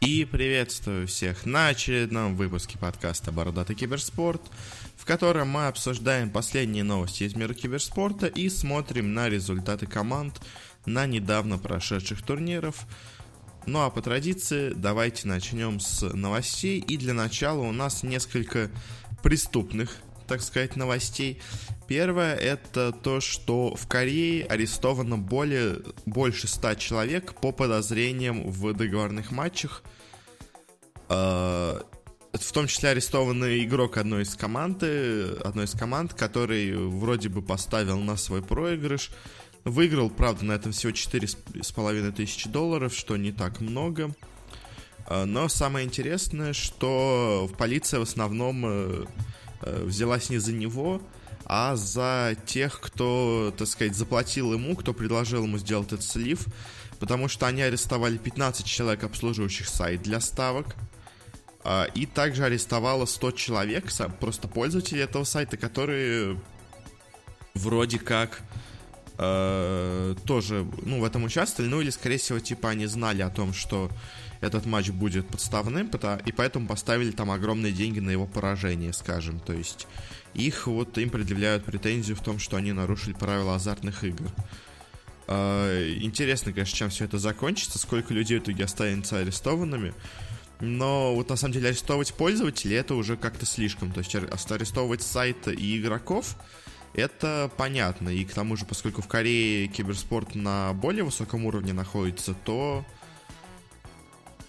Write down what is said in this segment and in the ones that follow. И приветствую всех на очередном выпуске подкаста «Бородатый киберспорт», в котором мы обсуждаем последние новости из мира киберспорта и смотрим на результаты команд на недавно прошедших турниров. Ну а по традиции давайте начнем с новостей. И для начала у нас несколько преступных, так сказать, новостей. Первое — это то, что в Корее арестовано больше 100 человек по подозрениям в договорных матчах. В том числе арестован игрок одной из команд, который вроде бы поставил на свой проигрыш. Выиграл, правда, на этом всего $4500, что не так много. Но самое интересное, что полиция в основном взялась не за него, а за тех, кто, так сказать, заплатил ему, кто предложил ему сделать этот слив, потому что они арестовали 15 человек, обслуживающих сайт для ставок, и также арестовало 100 человек, просто пользователей этого сайта, которые вроде как тоже, в этом участвовали, или, скорее всего, они знали о том, что этот матч будет подставным, и поэтому поставили там огромные деньги на его поражение, скажем, то есть им предъявляют претензию в том, что они нарушили правила азартных игр. Интересно, конечно, чем все это закончится, сколько людей в итоге останется арестованными. Но на самом деле арестовывать пользователей — это уже как-то слишком. То есть арестовывать сайты и игроков — это понятно. И к тому же, поскольку в Корее киберспорт на более высоком уровне находится, то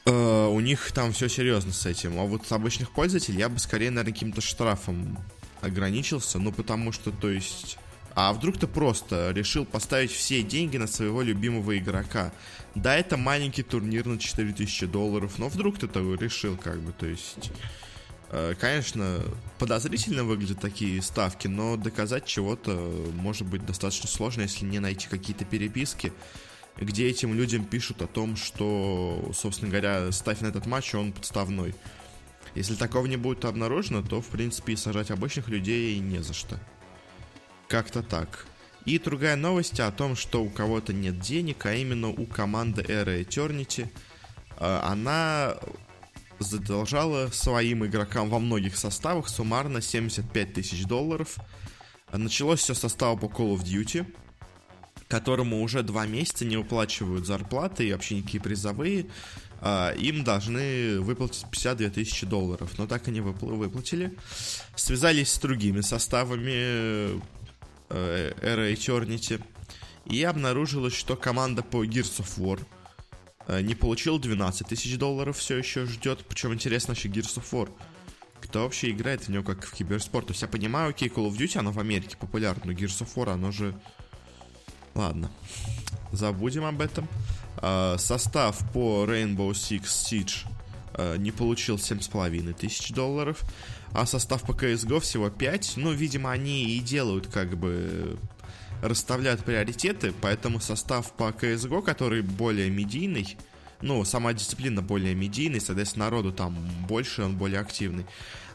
у них там все серьезно с этим. А вот обычных пользователей я бы скорее, наверное, каким-то штрафом ограничился, потому что, а вдруг ты просто решил поставить все деньги на своего любимого игрока? Да, это маленький турнир на $4000, но вдруг ты того решил, конечно, подозрительно выглядят такие ставки, но доказать чего-то может быть достаточно сложно, если не найти какие-то переписки, где этим людям пишут о том, что, собственно говоря, ставь на этот матч, он подставной. Если такого не будет обнаружено, то, в принципе, и сажать обычных людей не за что. Как-то так. И другая новость о том, что у кого-то нет денег, а именно у команды Era Eternity. Она задолжала своим игрокам во многих составах суммарно $75 000. Началось все с состава по Call of Duty, которому уже 2 месяца не выплачивают зарплаты и вообще никакие призовые. Им должны выплатить $52 000, но так и не выплатили. Связались с другими составами Era Eternity, и обнаружилось, что команда по Gears of War не получила $12 000, все еще ждет. Причем интересно еще Gears of War, кто вообще играет в него как в киберспорт. То есть я понимаю, окей, Call of Duty, оно в Америке популярно, но Gears of War, оно же... Ладно, забудем об этом. Состав по Rainbow Six Siege не получил $7500, а состав по CS:GO всего 5. Видимо, они и делают, расставляют приоритеты, поэтому состав по CS:GO, который более медийный, сама дисциплина более медийная, соответственно, народу там больше, он более активный,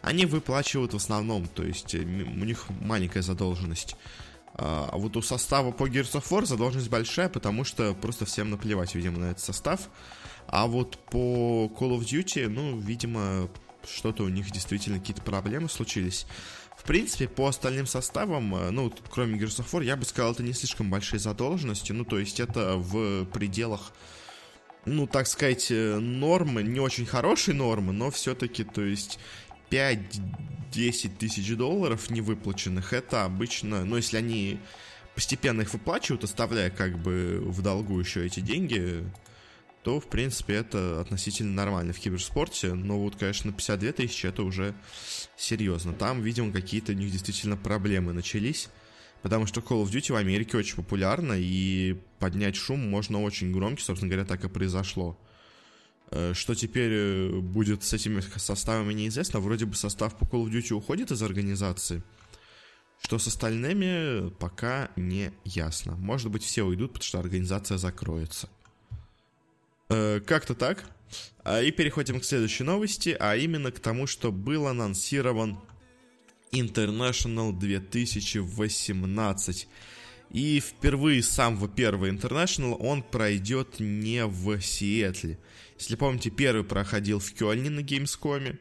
они выплачивают в основном, то есть у них маленькая задолженность. А вот у состава по Gears of War задолженность большая, потому что просто всем наплевать, видимо, на этот состав. А вот по Call of Duty, видимо, что-то у них действительно какие-то проблемы случились. В принципе, по остальным составам, кроме Gears of War, я бы сказал, это не слишком большие задолженности. Это в пределах, так сказать, нормы, не очень хорошей нормы, но все-таки, 5-10 тысяч долларов невыплаченных, это обычно, если они постепенно их выплачивают, оставляя в долгу еще эти деньги, то, в принципе, это относительно нормально в киберспорте, но конечно, 52 тысячи — это уже серьезно. Там, видимо, какие-то у них действительно проблемы начались, потому что Call of Duty в Америке очень популярна, и поднять шум можно очень громкий, собственно говоря, так и произошло. Что теперь будет с этими составами, неизвестно. Вроде бы состав по Call of Duty уходит из организации. Что с остальными, пока не ясно. Может быть, все уйдут, потому что организация закроется. Как-то так. И переходим к следующей новости, а именно к тому, что был анонсирован International 2018. И впервые с самого первого International он пройдет не в Сиэтле. Если помните, первый проходил в Кёльне на Gamescom,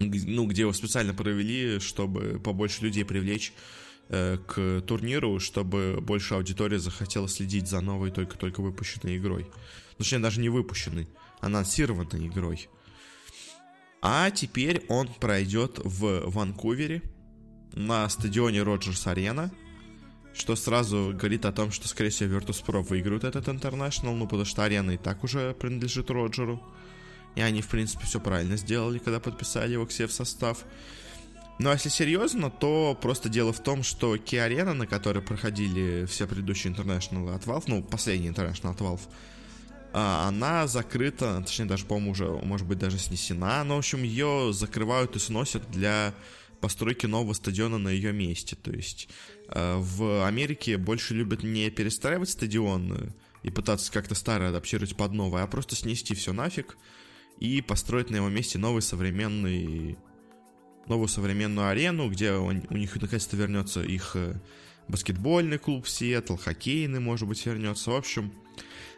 ну, где его специально провели, чтобы побольше людей привлечь к турниру, чтобы больше аудитория захотела следить за новой только-только выпущенной игрой. Точнее, даже не выпущенной, анонсированной игрой. А теперь он пройдет в Ванкувере на стадионе Роджерс Арена, что сразу говорит о том, что, скорее всего, Virtus.pro выиграют этот International, ну, потому что арена и так уже принадлежит Роджеру. И они, в принципе, все правильно сделали, когда подписали его к себе в состав. Но если серьезно, то просто дело в том, что Ки-арена, на которой проходили все предыдущие International от Valve, ну, последний International от Valve, она закрыта, точнее, даже, по-моему, уже, может быть, даже снесена. Но, в общем, ее закрывают и сносят для постройки нового стадиона на ее месте. То есть в Америке больше любят не перестраивать стадион и пытаться как-то старое адаптировать под новое, а просто снести все нафиг и построить на его месте новую современную арену, где у них наконец-то вернется их баскетбольный клуб Сиэтл, хоккейный, может быть, вернется. В общем,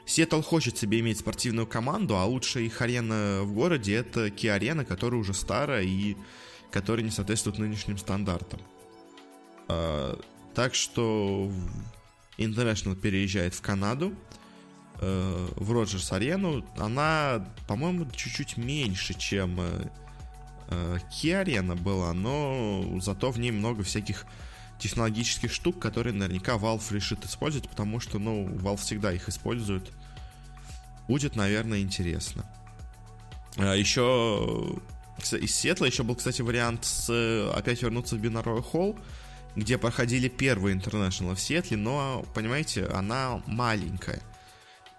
Сиэтл хочет себе иметь спортивную команду, а лучшая их арена в городе — это Ки-арена, которая уже старая и которая не соответствует нынешним стандартам. Так что International переезжает в Канаду, в Роджерс-арену. Она, по-моему, чуть-чуть меньше, чем Ки-арена была, но зато в ней много всяких технологических штук, которые наверняка Valve решит использовать, потому что, ну, Valve всегда их использует. Будет, наверное, интересно. Еще из Сиэтла еще был, кстати, вариант с опять вернуться в Бинаровый холл, где проходили первые International в Сиэтле, но, понимаете, она маленькая.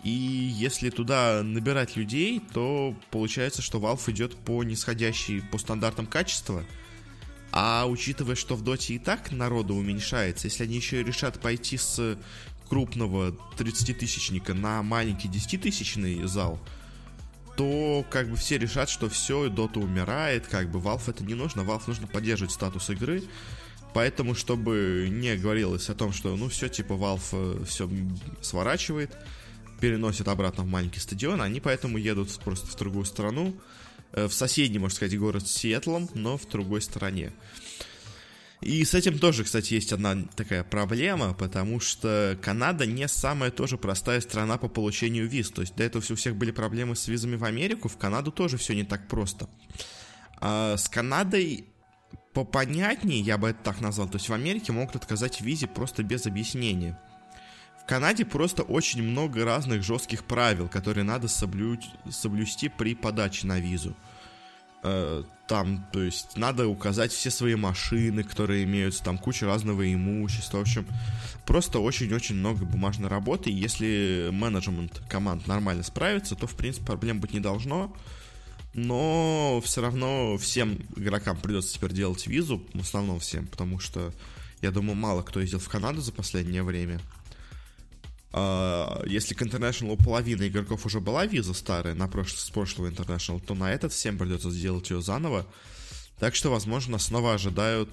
И если туда набирать людей, то получается, что Valve идет по нисходящей по стандартам качества. А учитывая, что в Доте и так народу уменьшается, если они еще и решат пойти с крупного 30-тысячника на маленький 10-тысячный зал, то как бы все решат, что все, Дота умирает, как бы Valve это не нужно, Valve нужно поддерживать статус игры. Поэтому, чтобы не говорилось о том, что ну все, типа Valve все сворачивает, переносят обратно в маленький стадион, они поэтому едут просто в другую страну, в соседний, можно сказать, город с Сиэтлом, но в другой стороне. И с этим тоже, кстати, есть одна такая проблема, потому что Канада не самая тоже простая страна по получению виз. То есть до этого у всех были проблемы с визами в Америку, в Канаду тоже все не так просто. А с Канадой попонятнее, я бы это так назвал, то есть в Америке могут отказать в визе просто без объяснения. В Канаде просто очень много разных жестких правил, которые надо соблюсти при подаче на визу. Там, то есть, надо указать все свои машины, которые имеются, там куча разного имущества. В общем, просто очень-очень много бумажной работы. И если менеджмент команд нормально справится, то, в принципе, проблем быть не должно. Но все равно всем игрокам придется теперь делать визу, в основном всем, потому что, я думаю, мало кто ездил в Канаду за последнее время. Если к International у половины игроков уже была виза старая с прошлого International, то на этот всем придется сделать ее заново. Так что, возможно, нас снова ожидают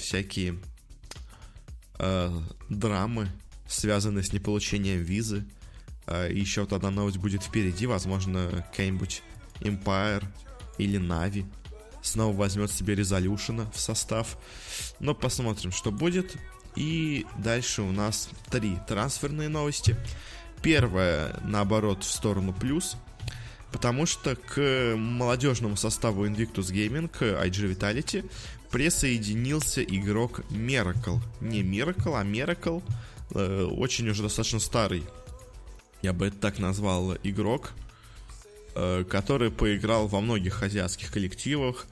всякие драмы, связанные с неполучением визы. Еще вот одна новость будет впереди. Возможно, какая-нибудь Empire или Na'Vi снова возьмет себе Resolution в состав. Но посмотрим, что будет. И дальше у нас три трансферные новости. Первая, наоборот, в сторону плюс, потому что к молодежному составу Invictus Gaming, к IG Vitality, присоединился игрок Miracle. Не Miracle, а Miracle. Очень уже достаточно старый, я бы это так назвал, игрок, который поиграл во многих азиатских коллективах.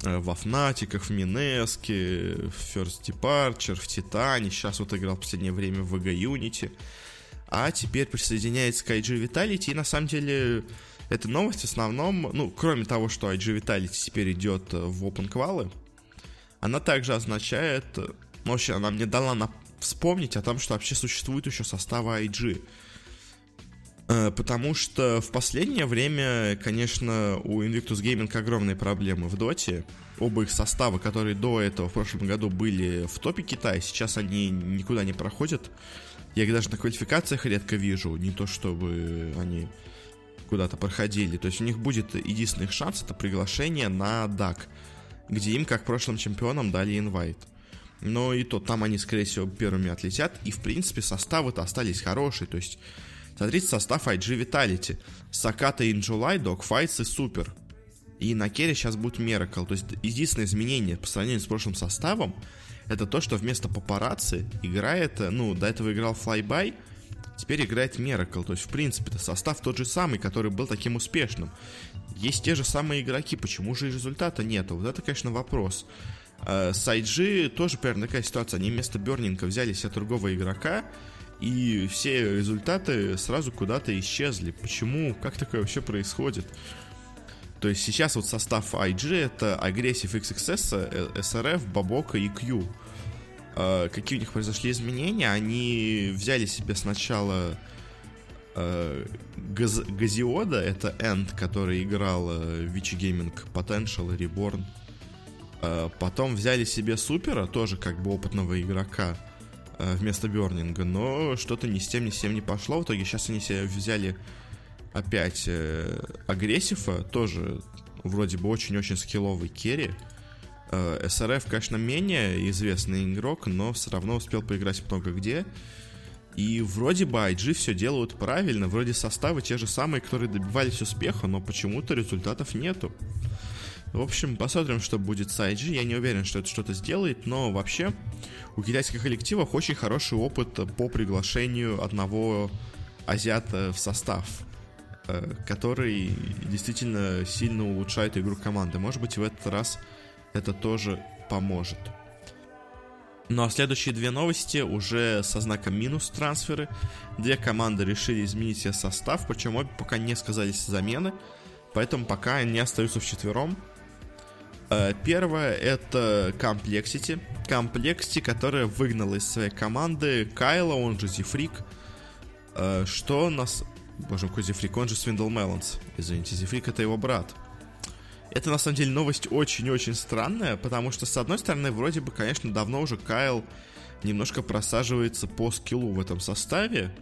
Во Fnatic, в Минеске, в First Departure, в Титане. Сейчас вот играл в последнее время в EG Unity. А теперь присоединяется к IG Vitality. И на самом деле эта новость в основном, ну, кроме того, что IG Vitality теперь идет в Open Quali, она также означает, вообще она мне дала вспомнить о том, что вообще существует еще состав IG. Потому что в последнее время, конечно, у Invictus Gaming огромные проблемы в доте. Оба их состава, которые до этого в прошлом году были в топе Китая, сейчас они никуда не проходят. Я их даже на квалификациях редко вижу, не то чтобы они куда-то проходили. То есть у них будет единственный их шанс — это приглашение на DAC, где им, как прошлым чемпионам, дали инвайт. Но и то, там они, скорее всего, первыми отлетят. И, в принципе, составы-то остались хорошие. То есть смотрите состав IG Vitality: Саката, Инджулай, Докфайтс и Супер. И на керри сейчас будет Miracle. То есть единственное изменение по сравнению с прошлым составом — это то, что вместо Папарацци играет, ну, до этого играл Flyby, теперь играет Miracle. То есть, в принципе-то, состав тот же самый, который был таким успешным. Есть те же самые игроки, почему же и результата нету? Вот это, конечно, вопрос. С IG тоже примерно такая ситуация. Они вместо Бернинга взяли себе другого игрока, и все результаты сразу куда-то исчезли. Почему? Как такое вообще происходит? То есть сейчас вот состав IG — это Aggressive, XXS, SRF, Бабока и Q. Какие у них произошли изменения? Они взяли себе сначала Газиода, это Энд, который играл VG Gaming Potential и Reborn. Потом взяли себе Супера, тоже как бы опытного игрока, вместо Бернинга, но что-то ни с тем не пошло. В итоге сейчас они себе взяли опять Агрессива, тоже вроде бы очень-очень скилловый керри. СРФ, конечно, менее известный игрок, но все равно успел поиграть много где. И вроде бы IG все делают правильно, вроде составы те же самые, которые добивались успеха, но почему-то результатов нету. В общем, посмотрим, что будет с IG. Я не уверен, что это что-то сделает, но вообще у китайских коллективов очень хороший опыт по приглашению одного азиата в состав, который действительно сильно улучшает игру команды. Может быть, в этот раз это тоже поможет. Ну а следующие две новости уже со знаком минус — трансферы. Две команды решили изменить себе состав, причем обе пока не сказались замены, поэтому пока они остаются вчетвером. Первое — это Complexity. Complexity, которая выгнала из своей команды Кайла, он же Зифрик. Что нас... Боже мой, Зифрик, он же Swindle Melons. Извините, Зифрик — это его брат. Это, на самом деле, новость очень-очень странная, потому что, с одной стороны, вроде бы, конечно, давно уже Кайл немножко просаживается по скиллу в этом составе,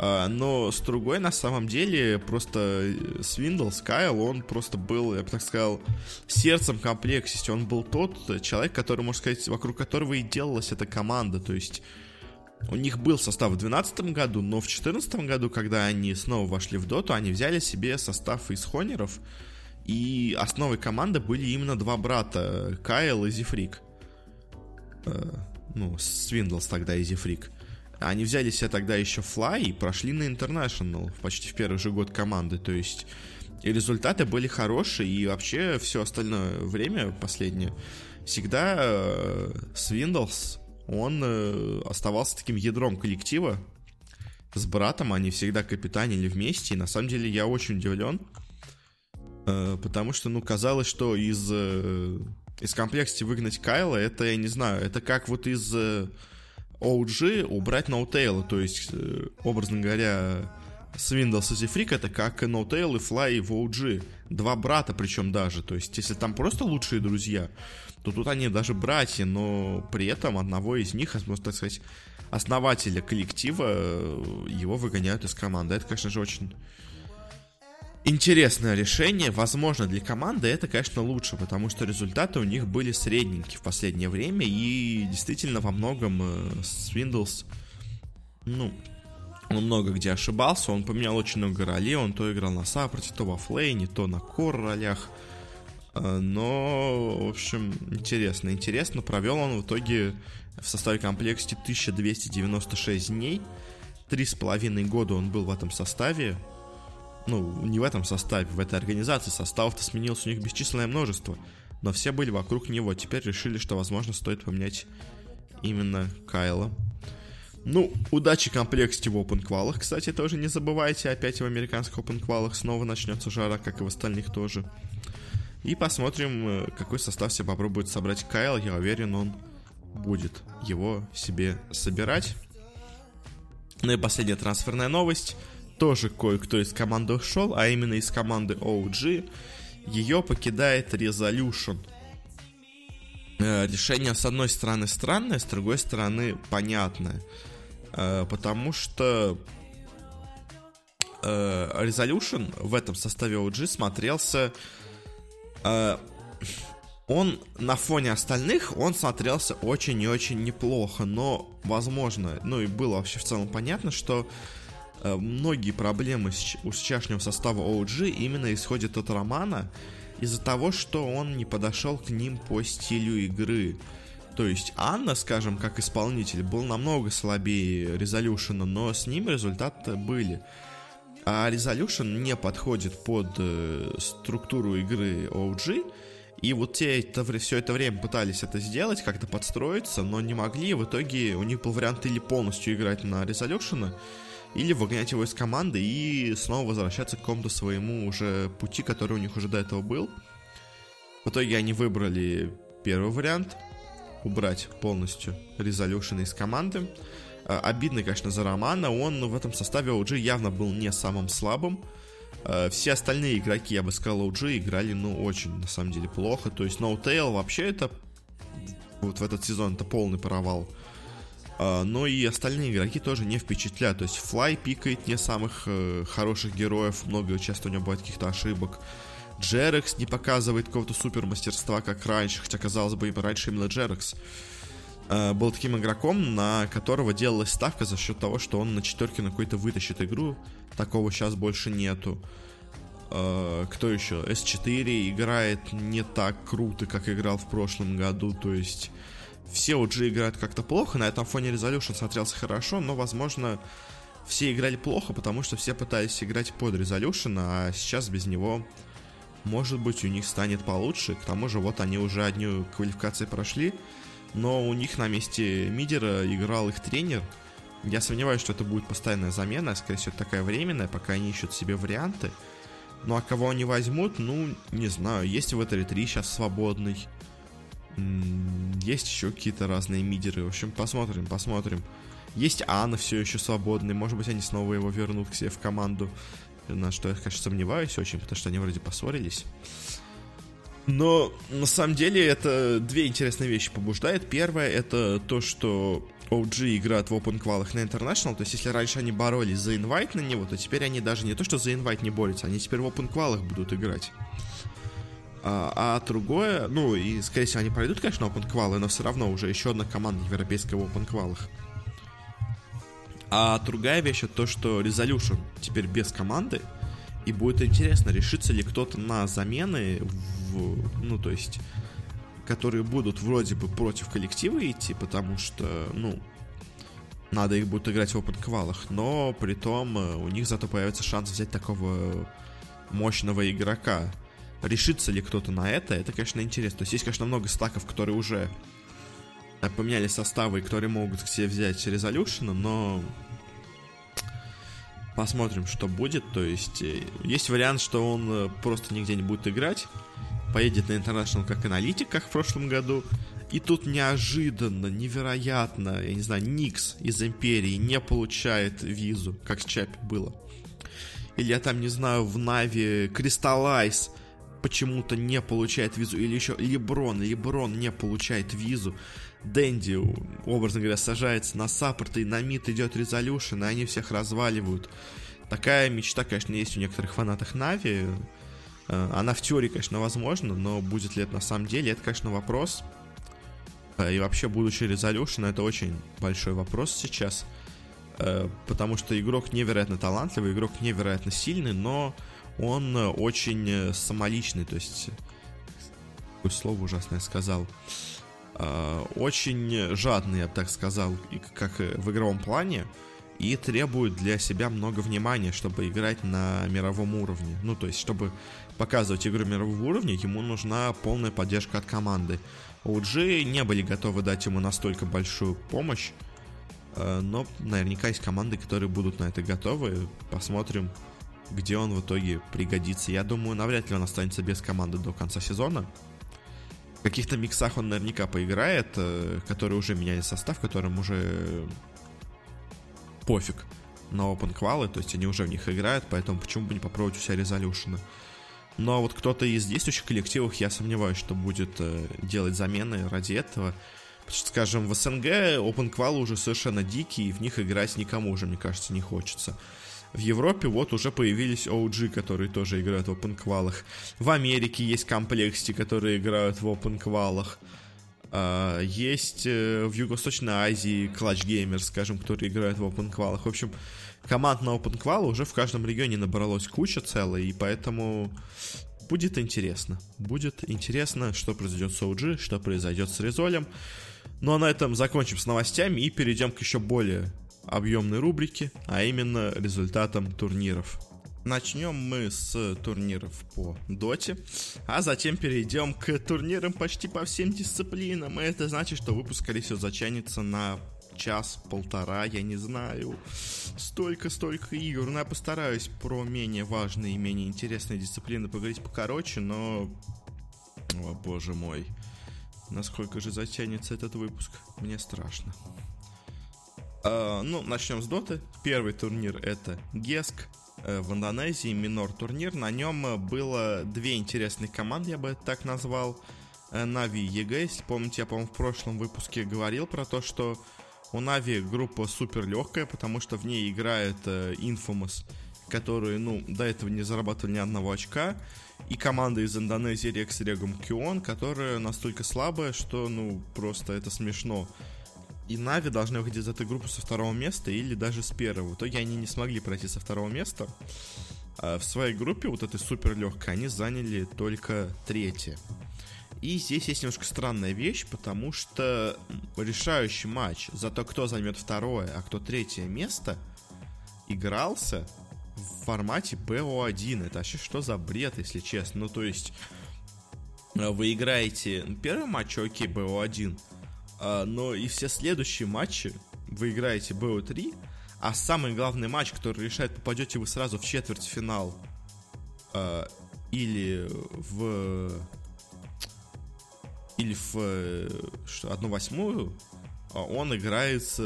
но с другой, на самом деле, просто Swindle, Кайл, он просто был, я бы так сказал, сердцем комплексности. Он был тот человек, который, можно сказать, вокруг которого и делалась эта команда. То есть у них был состав в 2012 году, но в 2014 году, когда они снова вошли в доту, они взяли себе состав из хонеров, и основой команды были именно два брата, Кайл и Зифрик. Ну, Свиндлс тогда и Зифрик. Они взяли себе тогда еще Fly и прошли на International почти в первый же год команды. То есть и результаты были хорошие, и вообще все остальное время последнее всегда Свиндлс, он оставался таким ядром коллектива. С братом они всегда капитанили вместе, и на самом деле я очень удивлен, потому что, ну, казалось, что из Complexity выгнать Кайла — это, я не знаю, это как вот из OG убрать Ноутейла. То есть, образно говоря, Swindles и Зифрик — это как Ноутейл и Флай в OG. Два брата, причем даже. То есть, если там просто лучшие друзья, то тут они даже братья, но при этом одного из них, можно так сказать, основателя коллектива, его выгоняют из команды. Это, конечно же, очень... интересное решение. Возможно, для команды это, конечно, лучше, потому что результаты у них были средненькие в последнее время, и действительно во многом Swindles, ну, он много где ошибался, он поменял очень много ролей, он то играл на саппорте, то во флейне, то на кор-ролях, но, в общем, интересно. Провел он в итоге в составе комплекте 1296 дней, 3,5 года он был в этом составе. Ну, не в этом составе, в этой организации. Составов-то сменилось у них бесчисленное множество, но все были вокруг него. Теперь решили, что, возможно, стоит поменять именно Кайла. Ну, удачи Complexity в опенквалах, кстати, тоже не забывайте. Опять в американских опенквалах снова начнется жара, как и в остальных тоже. И посмотрим, какой состав себе попробует собрать Кайл. Я уверен, он будет его себе собирать. Ну и последняя трансферная новость. тоже кое-кто из команды ушел, а именно из команды OG. Ее покидает Resolution. Решение, с одной стороны, странное, с другой стороны, понятное. Потому что Resolution в этом составе OG смотрелся... Он на фоне остальных, он смотрелся очень и очень неплохо, но, возможно, ну и было вообще в целом понятно, что многие проблемы у сейчасшнего состава OG именно исходят от Романа, из-за того, что он не подошел к ним по стилю игры. То есть Анна, скажем, как исполнитель, был намного слабее Resolution, но с ним результаты были. А Resolution не подходит под структуру игры OG. И вот те все это время пытались это сделать, как-то подстроиться, но не могли. В итоге у них был вариант или полностью играть на Resolution, или выгонять его из команды и снова возвращаться к какому-то своему уже пути, который у них уже до этого был. В итоге они выбрали первый вариант — убрать полностью Resolution из команды. Обидно, конечно, за Романа. Он в этом составе OG явно был не самым слабым. Все остальные игроки, я бы сказал, OG играли, ну, очень, на самом деле, плохо. То есть, NoTail вообще это... Вот в этот сезон это полный провал. Но и остальные игроки тоже не впечатляют. То есть, Fly пикает не самых хороших героев. Много часто у него бывает каких-то ошибок. Джерекс не показывает какого-то супермастерства, как раньше. Хотя, казалось бы, раньше именно Джерекс был таким игроком, на которого делалась ставка за счет того, что он на четверке на какой-то вытащит игру. Такого сейчас больше нету. Кто еще? S4 играет не так круто, как играл в прошлом году. То есть все OG играют как-то плохо. На этом фоне Resolution смотрелся хорошо, но, возможно, все играли плохо, потому что все пытались играть под Resolution, а сейчас без него, может быть, у них станет получше. К тому же, вот они уже одни квалификации прошли. Но у них на месте мидера играл их тренер. Я сомневаюсь, что это будет постоянная замена. Скорее всего, это такая временная, пока они ищут себе варианты. Ну, а кого они возьмут, ну, не знаю. Есть в Этере 3 сейчас свободный. Есть еще какие-то разные мидеры. В общем, посмотрим. Есть Анна все еще свободный. Может быть, они снова его вернут к себе в команду. На что я, конечно, сомневаюсь очень, потому что они вроде поссорились. Но, на самом деле, это две интересные вещи побуждает. Первое — это то, что OG играют в опенквалах на International. То есть, если раньше они боролись за инвайт на него, то теперь они даже не то, что за инвайт не борются, они теперь в опенквалах будут играть. А другое, ну, и, скорее всего, они пройдут, конечно, опенквалы, но все равно уже еще одна команда европейская в опенквалах. А другая вещь — это то, что Resolution теперь без команды. И будет интересно, решится ли кто-то на замены, ну, то есть, которые будут вроде бы против коллектива идти, потому что, ну, надо их будет играть в опенквалах, но при том у них зато появится шанс взять такого мощного игрока. Решится ли кто-то на это, конечно, интересно. То есть, есть, конечно, много стаков, которые уже поменяли составы, которые могут к себе взять Resolution, но... Посмотрим, что будет. То есть, есть вариант, что он просто нигде не будет играть. Поедет на International как аналитик, как в прошлом году. И тут неожиданно, невероятно, я не знаю, Никс из Империи не получает визу, как с Чапи было. Или, я там не знаю, в Нави Кристаллайз почему-то не получает визу. Или еще Леброн не получает визу. Дэнди, образно говоря, сажается на саппорт, и на мид идет Resolution, и они всех разваливают. Такая мечта, конечно, есть у некоторых фанатов Нави. Она в теории, конечно, возможна, но будет ли это на самом деле, это, конечно, вопрос. И вообще, будущее Resolution — это очень большой вопрос сейчас. Потому что игрок невероятно талантливый, игрок невероятно сильный, но он очень самоличный. То есть, какое слово ужасное сказал... Очень жадный, я бы так сказал, как в игровом плане, и требует для себя много внимания, чтобы играть на мировом уровне. Ну, то есть, чтобы показывать игру мирового уровня, ему нужна полная поддержка от команды. OG не были готовы дать ему настолько большую помощь, но наверняка есть команды, которые будут на это готовы. Посмотрим, где он в итоге пригодится. Я думаю, навряд ли он останется без команды до конца сезона. В каких-то миксах он наверняка поиграет, которые уже меняли состав, которым уже пофиг на опенквалы, то есть они уже в них играют, поэтому почему бы не попробовать у себя резолюшены. Но вот кто-то из действующих коллективов, я сомневаюсь, что будет делать замены ради этого. Потому что, скажем, в СНГ опенквалы уже совершенно дикие, и в них играть никому уже, мне кажется, не хочется. В Европе вот уже появились OG, которые тоже играют в опенквалах. В Америке есть Complexity, которые играют в опенквалах. Есть в Юго-Восточной Азии Clutch Gamers, скажем, которые играют в опенквалах. В общем, команд на опенквалы уже в каждом регионе набралась куча целая, и поэтому будет интересно. Будет интересно, что произойдет с OG, что произойдет с Резолем. Ну а на этом закончим с новостями и перейдем к еще более объемной рубрике, а именно результатам турниров. Начнем мы с турниров по доте, а затем перейдем к турнирам почти по всем дисциплинам. И это значит, что выпуск, скорее всего, затянется на час-полтора, я не знаю. Столько игр. Но я постараюсь про менее важные и менее интересные дисциплины поговорить покороче, но... О, боже мой. Насколько же затянется этот выпуск? Мне страшно. Ну, начнем с доты. Первый турнир — это GESC в Индонезии, минор турнир. На нем было две интересные команды, я бы это так назвал. Na'Vi и EG. Если помните, я, по-моему, в прошлом выпуске говорил про то, что у Na'Vi группа супер легкая, потому что в ней играет Infamous, которые, до этого не зарабатывали ни одного очка, и команда из Индонезии Rex Regum Qeon, которая настолько слабая, что, просто это смешно. И Na'Vi должны выходить из этой группы со второго места или даже с первого. В итоге они не смогли пройти со второго места. В своей группе, вот этой суперлегкой, они заняли только третье. И здесь есть немножко странная вещь, потому что решающий матч за то, кто займет второе, а кто третье место, игрался в формате ПО1. Это вообще что за бред, если честно? Ну, то есть, вы играете первый матч, окей, ПО1, но и все следующие матчи вы играете БО3, а самый главный матч, который решает, попадете вы сразу в четвертьфинал или в 1/8, он играется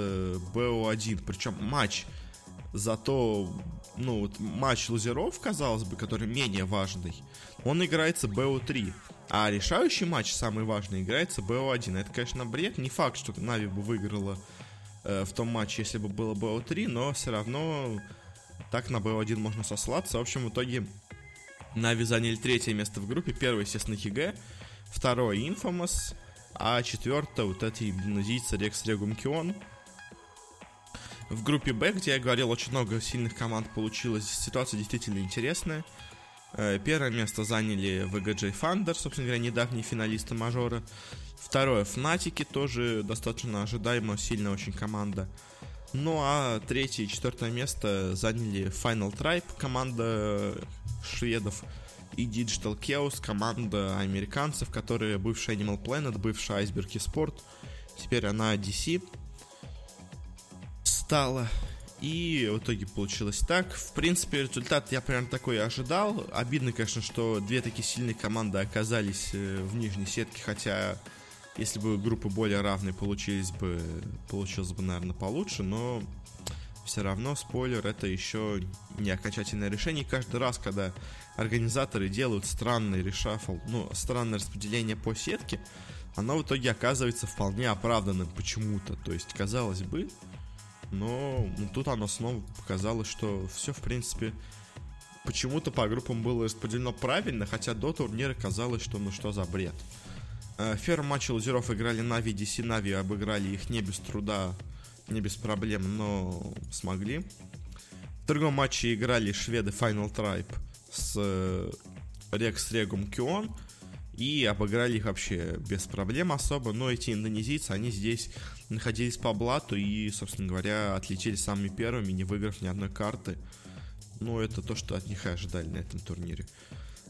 БО1. Причем матч за то, матч лузеров, казалось бы, который менее важный, он играется БО3. А решающий матч, самый важный, играется БО1. Это, конечно, бред. Не факт, что Na'Vi бы выиграла в том матче, если бы было БО3, но все равно так на БО1 можно сослаться. В общем, в итоге Na'Vi заняли третье место в группе. Первое, естественно, EG. Второе — Infamous. А четвертое — вот эта индонезийца Rex Regum Qeon. В группе Б, где я говорил, очень много сильных команд получилось. Ситуация действительно интересная. Первое место заняли VGJ Thunder, собственно говоря, недавние финалисты мажора. Второе — Fnatic, тоже достаточно ожидаемо, сильная очень команда. Ну а третье и четвертое место заняли Final Tribe, команда шведов, и Digital Chaos, команда американцев, которые бывшая Animal Planet, бывшая Iceberg eSport, теперь она DC стала. И в итоге получилось так. В принципе, результат я примерно такой и ожидал. Обидно, конечно, что две такие сильные команды оказались в нижней сетке, хотя если бы группы более равные, получилось бы, наверное, получше, но все равно, спойлер, это еще не окончательное решение. И каждый раз, когда организаторы делают странный решафл, странное распределение по сетке, оно в итоге оказывается вполне оправданным почему-то. То есть, казалось бы, но тут оно снова показало, что все, в принципе, почему-то по группам было распределено правильно, хотя до турнира казалось, что что за бред. В первом матче лузеров играли Na'Vi, DC. Na'Vi обыграли их не без труда, не без проблем, но смогли. В другом матче играли шведы Final Tribe с Rex Regum Qeon и обыграли их вообще без проблем особо. Но эти индонезийцы, они здесь находились по блату и, собственно говоря, отлетели самыми первыми, не выиграв ни одной карты. Это то, что от них и ожидали на этом турнире.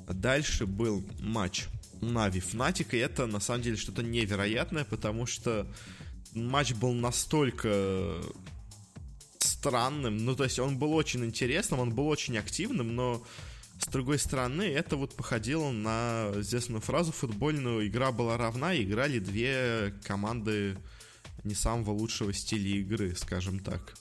Дальше был матч Na'Vi Fnatic, и это на самом деле что-то невероятное, потому что матч был настолько странным, то есть он был очень интересным, он был очень активным, но с другой стороны, это вот походило на известную фразу футбольную: игра была равна, и играли две команды не самого лучшего стиля игры, скажем так.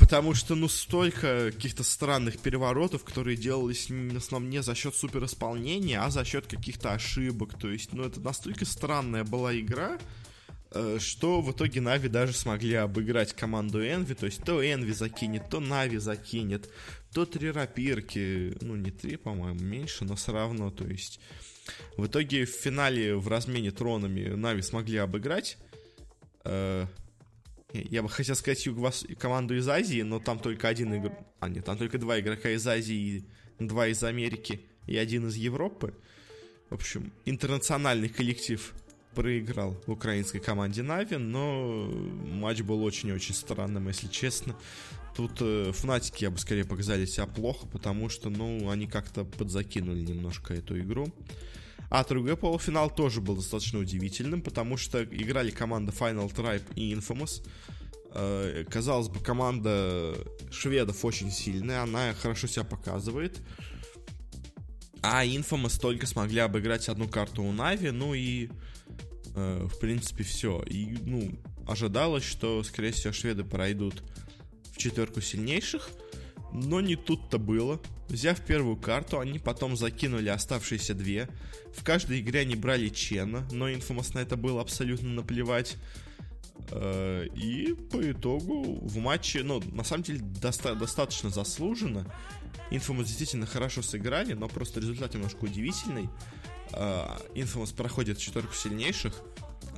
Потому что, ну, столько каких-то странных переворотов, которые делались в основном не за счет суперисполнения, а за счет каких-то ошибок. То есть, ну, это настолько странная была игра, что в итоге Na'Vi даже смогли обыграть команду Envy. То есть, то Envy закинет, то Na'Vi закинет, то три рапирки. Ну, не три, по-моему, меньше, но все равно. То есть, в итоге в финале в размене тронами Na'Vi смогли обыграть. Я бы хотел сказать команду из Азии, но там только там только два игрока из Азии, два из Америки и один из Европы. В общем, интернациональный коллектив проиграл в украинской команде Na'Vi, но матч был очень-очень странным, если честно. Тут Fnatic, я бы скорее, показали себя плохо, потому что, ну, они как-то подзакинули немножко эту игру. А другой полуфинал тоже был достаточно удивительным, потому что играли команда Final Tribe и Infamous. Казалось бы, команда шведов очень сильная, она хорошо себя показывает. А Infamous только смогли обыграть одну карту у Na'Vi, ну и, в принципе, все. И, ну, ожидалось, что, скорее всего, шведы пройдут в четверку сильнейших, но не тут-то было. Взяв первую карту, они потом закинули оставшиеся две. В каждой игре они брали Чена, но Infamous на это было абсолютно наплевать. И по итогу в матче, ну, на самом деле, достаточно заслуженно. Infamous действительно хорошо сыграли, но просто результат немножко удивительный. Infamous проходит четверку сильнейших,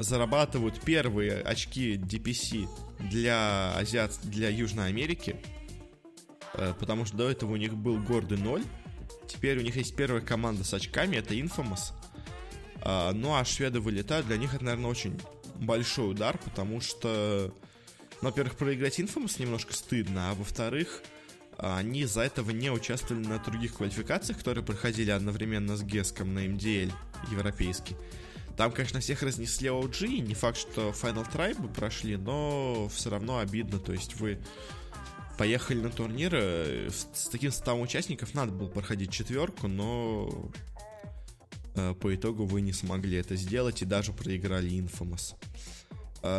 зарабатывают первые очки DPC для Южной Америки, потому что до этого у них был гордый 0. Теперь у них есть первая команда с очками, это Infamous. Ну а шведы вылетают, для них это, наверное, очень большой удар, потому что, во-первых, проиграть Infamous немножко стыдно, а во-вторых, они из-за этого не участвовали на других квалификациях, которые проходили одновременно с GESC на MDL европейский. Там, конечно, всех разнесли OG, не факт, что Final Tribe прошли, но все равно обидно, то есть вы поехали на турниры, с таким составом участников надо было проходить четверку, но по итогу вы не смогли это сделать и даже проиграли Infamous.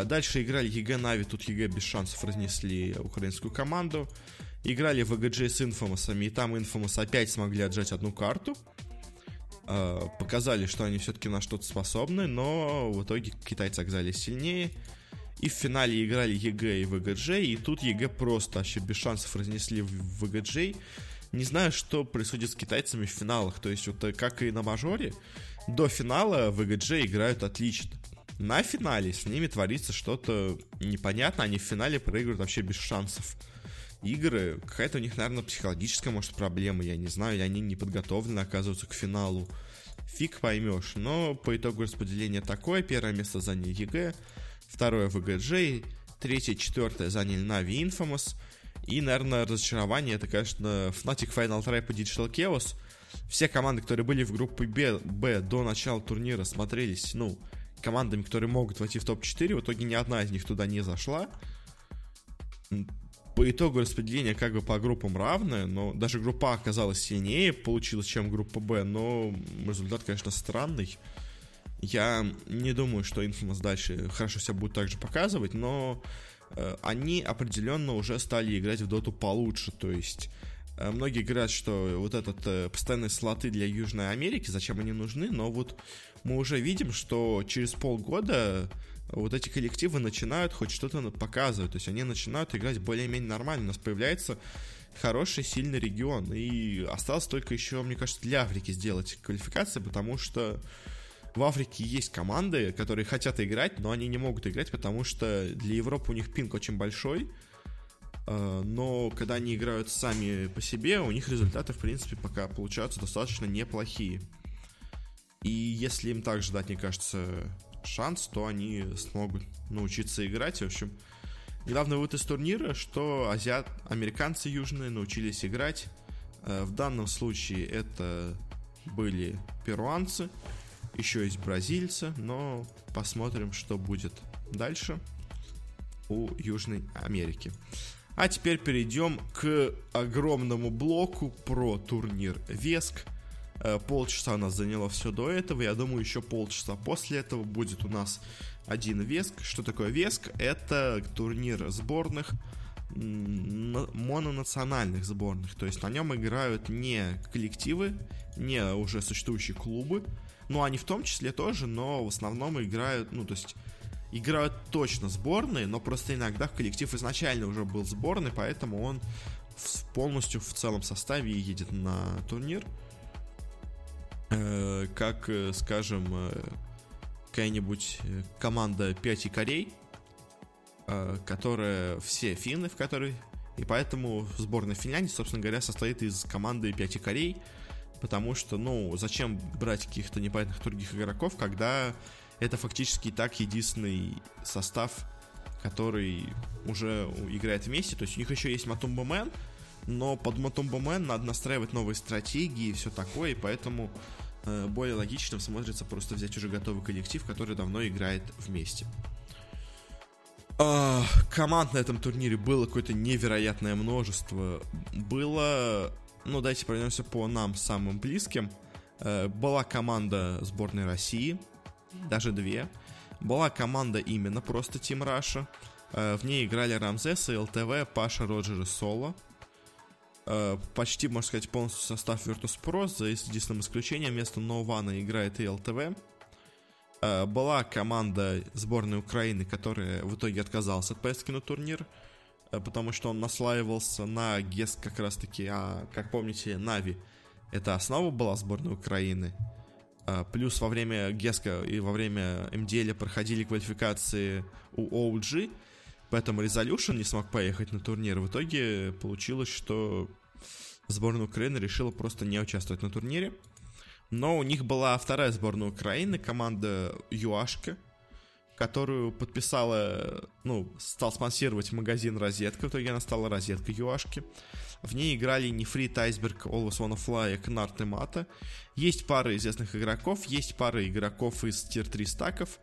Дальше играли EG Na'Vi, тут EG без шансов разнесли украинскую команду. Играли в VGJ с Infamous, и там Infamous опять смогли отжать одну карту. Показали, что они все-таки на что-то способны, но в итоге китайцы оказались сильнее. И в финале играли EG и VGJ, и тут EG просто вообще без шансов разнесли в VGJ. Не знаю, что происходит с китайцами в финалах. То есть, вот как и на мажоре, до финала VGJ играют отлично. На финале с ними творится что-то непонятно, они в финале проигрывают вообще без шансов. Игры, какая-то у них, наверное, психологическая, может, проблема, я не знаю, или они не подготовлены, оказываются к финалу. Фиг поймешь, но по итогу распределение такое: первое место заняли EG, второе VGJ, третье, четвертое заняли Na'Vi, Infamous. И, наверное, разочарование — это, конечно, Fnatic, Final Tribe и Digital Chaos. Все команды, которые были в группе Б до начала турнира, смотрелись, ну, командами, которые могут войти в топ-4. В итоге ни одна из них туда не зашла. По итогу распределение как бы по группам равное, но даже группа А оказалась сильнее, получилось, чем группа Б, но результат, конечно, странный. Я не думаю, что Infamous дальше хорошо себя будут также показывать, но они определенно уже стали играть в доту получше. То есть многие говорят, что вот этот постоянные слоты для Южной Америки, зачем они нужны, но вот мы уже видим, что через полгода вот эти коллективы начинают хоть что-то показывать, то есть они начинают играть более-менее нормально, у нас появляется хороший, сильный регион, и осталось только еще, мне кажется, для Африки сделать квалификации, потому что в Африке есть команды, которые хотят играть, но они не могут играть, потому что для Европы у них пинг очень большой, но когда они играют сами по себе, у них результаты, в принципе, пока получаются достаточно неплохие. И если им также дать, мне кажется, шанс, то они смогут научиться играть. В общем, главный вывод из турнира, что американцы южные научились играть. В данном случае это были перуанцы, еще есть бразильцы, но посмотрим, что будет дальше у Южной Америки. А теперь перейдем к огромному блоку про турнир VESG. Полчаса у нас заняло все до этого. Я думаю, еще полчаса после этого будет у нас один VESG. Что такое VESG? Это турнир сборных мононациональных сборных. То есть на нем играют не коллективы, не уже существующие клубы. Ну, они в том числе тоже, но в основном играют, ну, то есть играют точно сборные, но просто иногда в коллектив изначально уже был сборный, поэтому он полностью в целом составе едет на турнир. Как, скажем, какая-нибудь команда 5 якорей, которая все финны, в которой... И поэтому сборная Финляндии, собственно говоря, состоит из команды 5 якорей, потому что, ну, зачем брать каких-то непонятных других игроков, когда это фактически и так единственный состав, который уже играет вместе. То есть у них еще есть Матумбамен, но под Матумбамен надо настраивать новые стратегии и все такое, и поэтому более логичным смотрится просто взять уже готовый коллектив, который давно играет вместе. Команд на этом турнире было какое-то невероятное множество. Было... Ну, давайте пройдемся по нам самым близким. Была команда сборной России, даже две. Была команда именно просто Team Russia. В ней играли Рамзес, ЛТВ, Паша, Роджер и Соло. Почти, можно сказать, полностью состав Virtus.pro, за единственным исключением вместо Ноувана играет и ЛТВ. Была команда сборной Украины, которая в итоге отказалась от поездки на турнир, потому что он наслаивался на GESC как раз таки, а, как помните, Na'Vi это основа была сборной Украины. Плюс во время GESC и во время MDL проходили квалификации у OG, поэтому Resolution не смог поехать на турнир. В итоге получилось, что сборная Украины решила просто не участвовать на турнире. Но у них была вторая сборная Украины, команда Юашко, которую подписала, ну, стал спонсировать магазин «Розетка». В итоге она стала «Розетка» Юашки. В ней играли Нефрит, Айсберг, Always Wanna Fly, Кнарт и Мата. Есть пара известных игроков, есть пара игроков из тир-3 стаков.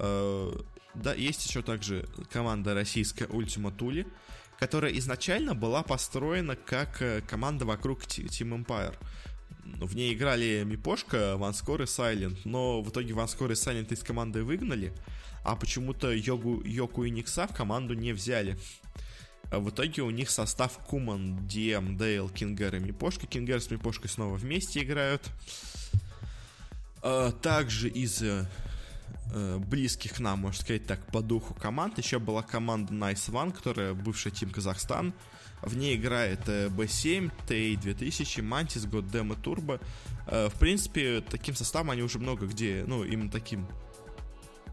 Да, есть еще также команда российская Ultima Thule, которая изначально была построена как команда вокруг Team Empire. В ней играли Miposhka, OneScore и Silent, но в итоге OneScore и Silent из команды выгнали, а почему-то Йоку и Никса в команду не взяли. В итоге у них состав Куман, Диэм, Дейл, Кингер и Miposhka. Кингер с Miposhka снова вместе играют. Также из близких к нам, можно сказать так, по духу команд еще была команда Nice One, которая бывшая Team Казахстан. В ней играет B7, TA2000, Mantis, Goddam и Turbo. В принципе, таким составом они уже много где, ну, именно таким,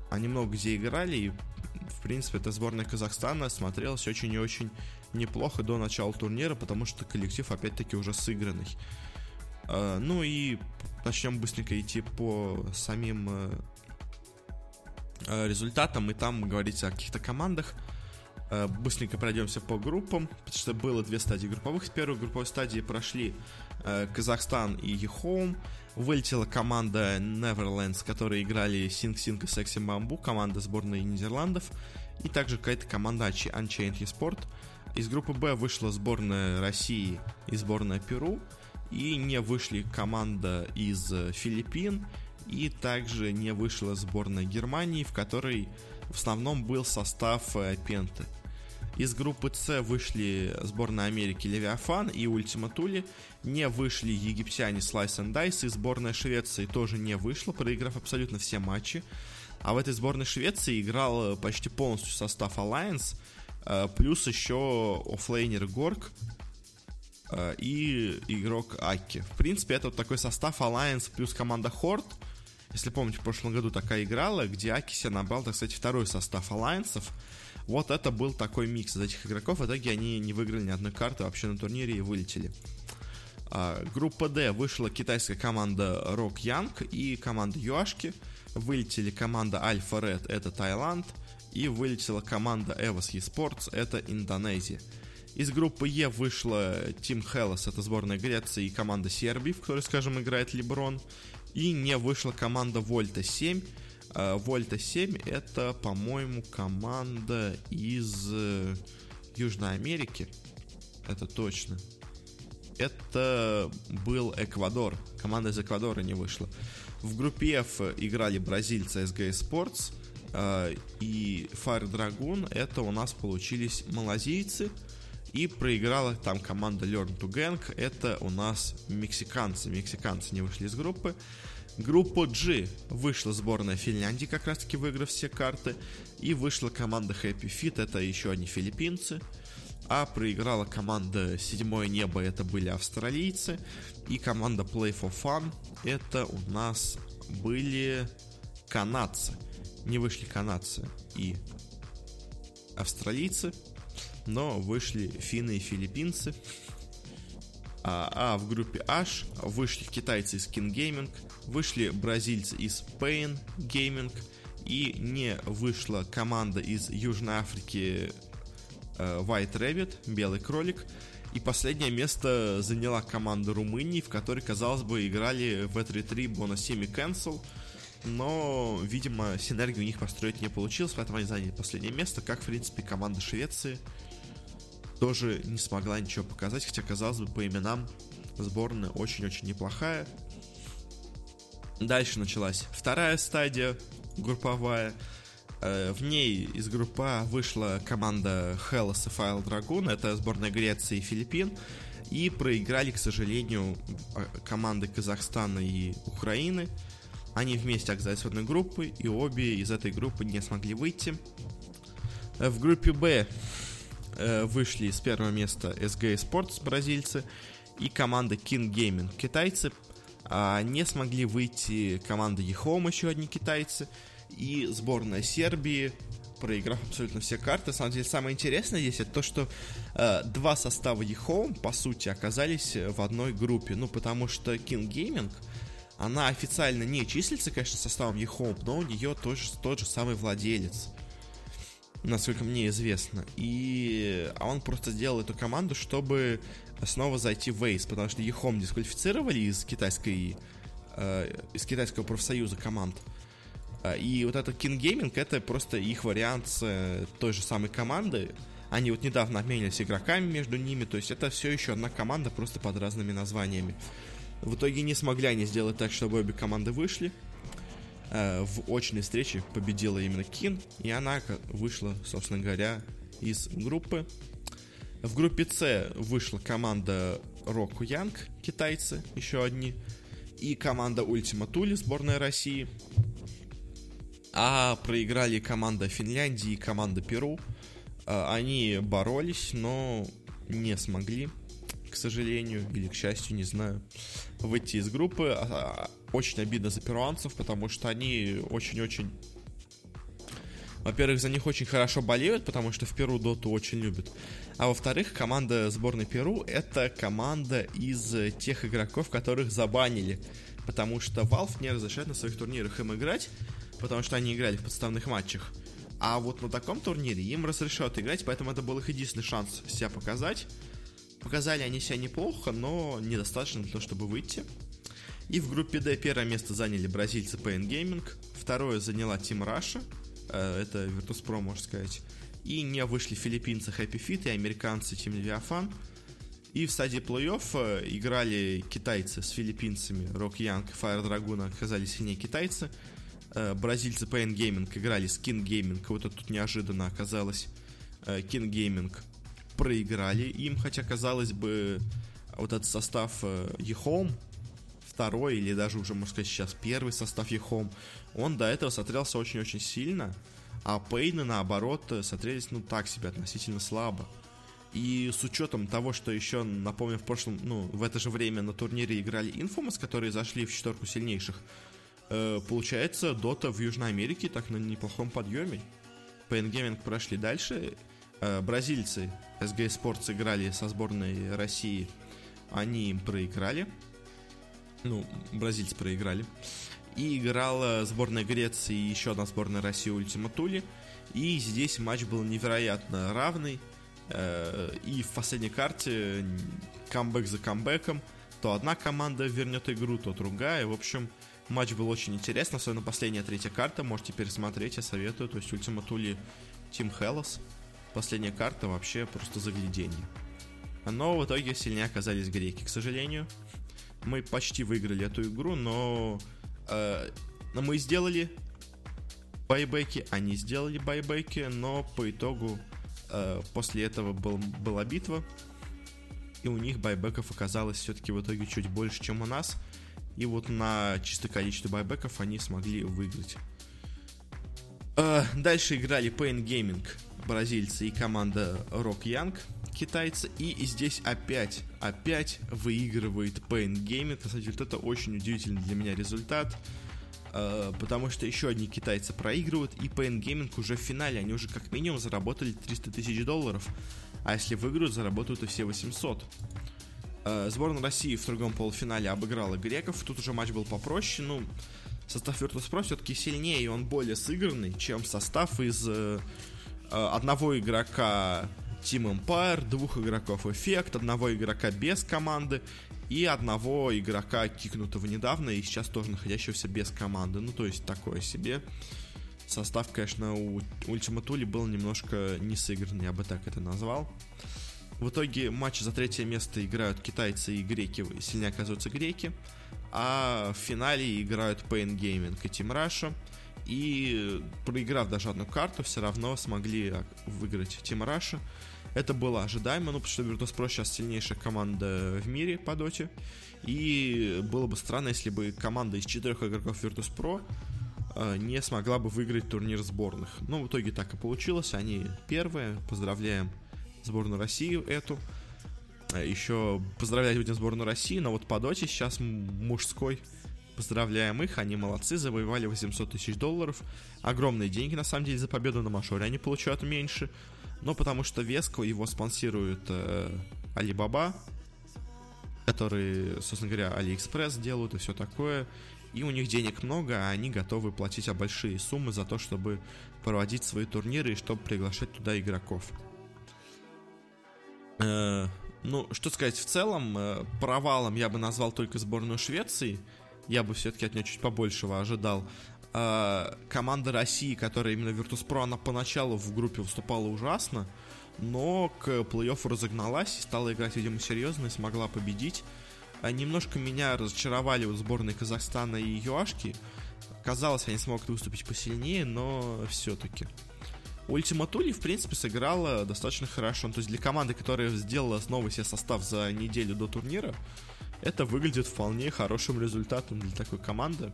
они много где играли. И, в принципе, эта сборная Казахстана смотрелась очень и очень неплохо до начала турнира, потому что коллектив, опять-таки, уже сыгранный. Ну и начнем быстренько идти по самим результатам и там говорить о каких-то командах. Быстренько пройдемся по группам, потому что было две стадии групповых. С первой групповой стадии прошли Казахстан и Ехоум. Вылетела команда Neverlands, которые играли Синг-Синг и Секси Бамбу, команда сборной Нидерландов. И также какая-то команда Unchained eSport. Из группы Б вышла сборная России и сборная Перу. И не вышли команда из Филиппин. И также не вышла сборная Германии, в которой в основном был состав Пенты. Из группы С вышли сборная Америки Левиафан и Ultima Thule. Не вышли египтяне Slice and Dice. И сборная Швеции тоже не вышла, проиграв абсолютно все матчи. А в этой сборной Швеции играл почти полностью состав Alliance, плюс еще оффлейнер Горг и игрок Аки. В принципе, это вот такой состав Alliance плюс команда Хорд. Если помните, в прошлом году такая играла, где Акися набрал, так сказать, второй состав Альянсов. Вот это был такой микс из этих игроков. В итоге они не выиграли ни одной карты вообще на турнире и вылетели. Группа D вышла китайская команда Rock Young и команда Юашки. Вылетели команда Alpha Red, это Таиланд. И вылетела команда EVOS eSports, это Индонезия. Из группы E вышла Team Hellas, это сборная Греции и команда Сербии, в которой, скажем, играет Леброн. И не вышла команда Вольта 7. Вольта 7 это, по-моему, команда из Южной Америки. Это точно. Это был Эквадор. Команда из Эквадора не вышла. В группе F играли бразильцы SG Sports, и Fire Dragon, это у нас получились малазийцы. И проиграла там команда Learn to Gang, это у нас мексиканцы. Мексиканцы не вышли из группы. Группа G вышла сборная Финляндии, как раз таки выиграв все карты. И вышла команда Happy Feet, это еще одни филиппинцы. А проиграла команда Седьмое Небо, это были австралийцы. И команда Play for Fun, это у нас были канадцы. Не вышли канадцы и австралийцы, но вышли финны и филиппинцы. А в группе H вышли китайцы из King Gaming, вышли бразильцы из Pain Gaming, и не вышла команда из Южной Африки White Rabbit, Белый Кролик. И последнее место заняла команда Румынии, в которой, казалось бы, играли в E3 Bonasemi Cancel, но, видимо, синергию у них построить не получилось, поэтому они заняли последнее место, как, в принципе, команда Швеции тоже не смогла ничего показать, хотя, казалось бы, по именам сборная очень-очень неплохая. Дальше началась вторая стадия групповая. В ней из группы А вышла команда Hellas и Fire Dragon, это сборная Греции и Филиппин, и проиграли, к сожалению, команды Казахстана и Украины. Они вместе оказались в одной группе, и обе из этой группы не смогли выйти. В группе Б вышли с первого места SG Sports, бразильцы, и команда King Gaming, китайцы. Не смогли выйти команда E-Home, еще одни китайцы, и сборная Сербии, проиграв абсолютно все карты. На самом деле, самое интересное здесь это то, что два состава E-Home, по сути, оказались в одной группе. Ну, потому что King Gaming, она официально не числится, конечно, составом E-Home, но у нее тот же самый владелец, насколько мне известно. А он просто делал эту команду, чтобы снова зайти в Ace, потому что E-Home дисквалифицировали из китайского профсоюза команд. И вот этот King Gaming, это просто их вариант с той же самой команды. Они вот недавно обменялись игроками между ними, то есть это все еще одна команда, просто под разными названиями. В итоге не смогли они сделать так, чтобы обе команды вышли. В очной встрече победила именно Кин, и она вышла, собственно говоря, из группы. В группе С вышла команда Roku Yang, китайцы, еще одни, и команда Ultima Thule, сборная России. А проиграли команда Финляндии и команда Перу. Они боролись, но не смогли, к сожалению, или к счастью, не знаю, выйти из группы. Очень обидно за перуанцев, потому что они очень-очень... Во-первых, за них очень хорошо болеют, потому что в Перу доту очень любят. А во-вторых, команда сборной Перу — это команда из тех игроков, которых забанили, потому что Valve не разрешает на своих турнирах им играть, потому что они играли в подставных матчах. А вот на таком турнире им разрешают играть, поэтому это был их единственный шанс себя показать. Показали они себя неплохо, но недостаточно для того, чтобы выйти. И в группе D первое место заняли бразильцы Pain Gaming, второе заняла Team Russia, это Virtus.pro, можно сказать, и не вышли филиппинцы Happy Feet и американцы Team Leviathan. И в стадии плей-офф играли китайцы с филиппинцами, Rock Young и Fire Dragon оказались сильнее китайцы, бразильцы Pain Gaming играли с King Gaming, вот это тут неожиданно оказалось, King Gaming проиграли им, хотя, казалось бы, вот этот состав E-Home, второй или даже уже, можно сказать, сейчас первый состав E-Home, он до этого смотрелся очень-очень сильно, а Пейны, наоборот, смотрелись, ну, так себе, относительно слабо. И с учетом того, что еще, напомню, в это же время на турнире играли Infamous, которые зашли в четверку сильнейших, получается, Dota в Южной Америке так на неплохом подъеме. Pain Gaming прошли дальше, бразильцы SG Sports играли со сборной России, они им проиграли. Ну, бразильцы проиграли. И играла сборная Греции и еще одна сборная России Ultima Thule. И здесь матч был невероятно равный. И в последней карте камбэк за камбэком. То одна команда вернет игру, то другая. В общем, матч был очень интересный. Особенно последняя третья карта. Можете пересмотреть, я советую. То есть Ultima Thule Team Hellas. Последняя карта вообще просто загляденье. Но в итоге сильнее оказались греки, к сожалению. Мы почти выиграли эту игру, но мы сделали Байбеки, они сделали байбеки, но по итогу после этого была битва, и у них байбеков оказалось все-таки в итоге чуть больше, чем у нас. И вот на чисто количество байбеков они смогли выиграть. Дальше играли Pain Gaming, бразильцы, и команда Rock Young, китайцы. И здесь опять выигрывает Pain Gaming. Кстати, вот это очень удивительный для меня результат, потому что еще одни китайцы проигрывают, и Pain Gaming уже в финале. Они уже как минимум заработали 300 тысяч долларов, а если выиграют, заработают и все 800. Сборная России в другом полуфинале обыграла греков. Тут уже матч был попроще. Ну, состав Virtus.pro все-таки сильнее, и он более сыгранный, чем состав из одного игрока Team Empire, двух игроков Effect, одного игрока без команды и одного игрока, кикнутого недавно и сейчас тоже находящегося без команды. Ну, то есть, такое себе. Состав, конечно, у Ultima Thule был немножко не сыгранный, я бы так это назвал. В итоге матчи за третье место играют китайцы и греки, сильнее оказываются греки. А в финале играют Pain Gaming и Team Russia. И, проиграв даже одну карту, все равно смогли выиграть Team Russia. Это было ожидаемо, ну, потому что Virtus.pro сейчас сильнейшая команда в мире по доте. И было бы странно, если бы команда из 4 игроков Virtus.pro не смогла бы выиграть турнир сборных. Но в итоге так и получилось, они первые. Поздравляем сборную России эту. Еще поздравлять будем сборную России, но вот по доте сейчас мужской. Поздравляем их, они молодцы, завоевали 800 тысяч долларов. Огромные деньги, на самом деле, за победу на мажоре они получают меньше. Но потому что VGJ, его спонсирует Alibaba, которые, собственно говоря, Алиэкспресс делают и все такое. И у них денег много, а они готовы платить большие суммы за то, чтобы проводить свои турниры и чтобы приглашать туда игроков. Ну, что сказать, в целом, провалом я бы назвал только сборную Швеции. Я бы все-таки от нее чуть побольшего ожидал. Команда России, которая именно Virtus.pro, она поначалу в группе выступала ужасно, но к плей-оффу разогналась и стала играть, видимо, серьезно и смогла победить. Немножко меня разочаровали сборные Казахстана и Юашки. Казалось, они смогут выступить посильнее, но все-таки. Ultima Thule, в принципе, сыграла достаточно хорошо. То есть для команды, которая сделала снова себе состав за неделю до турнира, это выглядит вполне хорошим результатом для такой команды.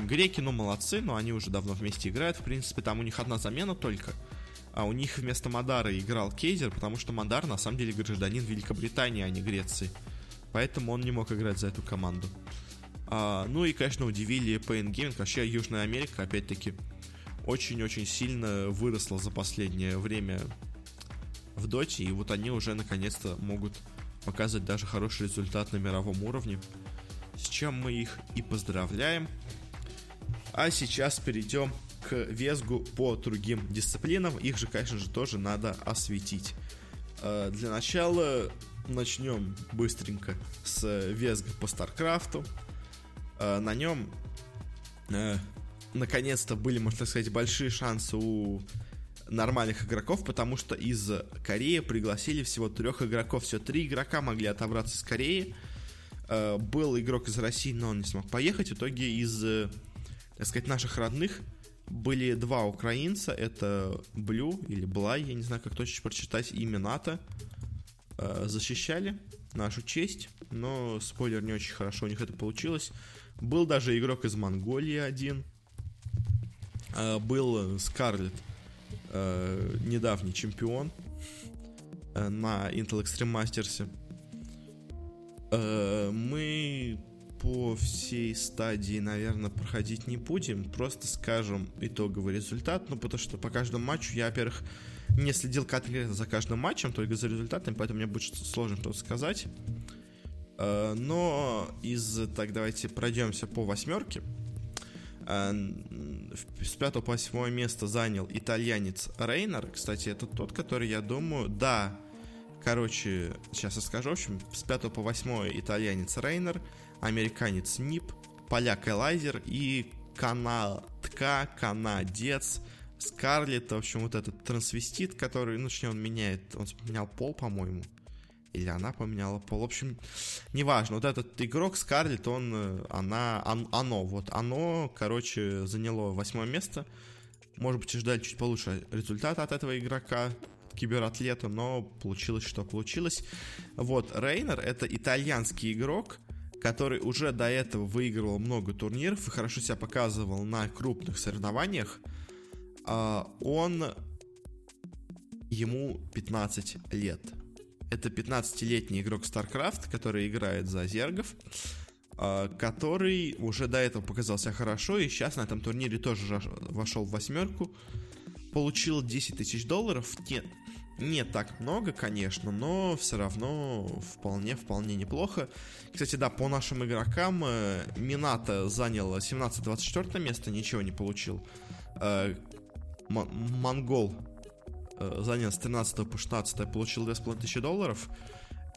Греки, ну, молодцы, но они уже давно вместе играют. В принципе, там у них одна замена только. А у них вместо Мадара играл Кейзер, потому что Мадар, на самом деле, гражданин Великобритании, а не Греции. Поэтому он не мог играть за эту команду. Ну и, конечно, удивили Pain Gaming. Вообще, Южная Америка, опять-таки, очень-очень сильно выросла за последнее время в доте. И вот они уже, наконец-то, могут показывать даже хороший результат на мировом уровне, с чем мы их и поздравляем. А сейчас перейдем к весгу по другим дисциплинам. Их же, конечно же, тоже надо осветить. Для начала начнем быстренько с весга по Старкрафту. На нем наконец-то были, можно так сказать, большие шансы у нормальных игроков, потому что из Кореи пригласили всего 3 игроков. Все 3 игрока могли отобраться из Кореи. Был игрок из России, но он не смог поехать. В итоге из, так сказать, наших родных были 2 украинца. Это Блю или Блай, я не знаю, как точно прочитать имя НАТО. Защищали нашу честь, но, спойлер, не очень хорошо у них это получилось. Был даже игрок из Монголии один. Был Скарлетт, недавний чемпион на Intel Extreme Masters. Мы по всей стадии, наверное, проходить не будем, просто скажем итоговый результат, ну, потому что по каждому матчу я, во-первых, не следил конкретно за каждым матчем, только за результатами, поэтому мне будет сложно что-то сказать. Но так, давайте пройдемся по 8. С 5 по 7 место занял итальянец Рейнер. Кстати, это тот, который, я думаю, да, короче, сейчас я скажу. В общем, с 5 по 8 итальянец Рейнер, американец Нип, поляк Элайзер и канадка, канадец Скарлетт. В общем, вот этот трансвестит, который, ну, точнее, он меняет, он поменял пол, по-моему, Или она поменяла пол. В общем, неважно. Вот этот игрок, Скарлетт, оно, короче, заняло 8 место. Может быть, и ждали чуть получше результата от этого игрока, кибератлета, но получилось, что получилось. Вот, Рейнер — это итальянский игрок, который уже до этого выигрывал много турниров и хорошо себя показывал на крупных соревнованиях. Ему 15 лет. Это 15-летний игрок StarCraft, который играет за зергов, который уже до этого показал себя хорошо, и сейчас на этом турнире тоже вошел в 8-ку. Получил 10 тысяч долларов. Нет, не так много, конечно, но все равно вполне неплохо. Кстати, да, по нашим игрокам Минато занял 17-24 место, ничего не получил. Монгол занял с 13 по 16, получил 2500 долларов.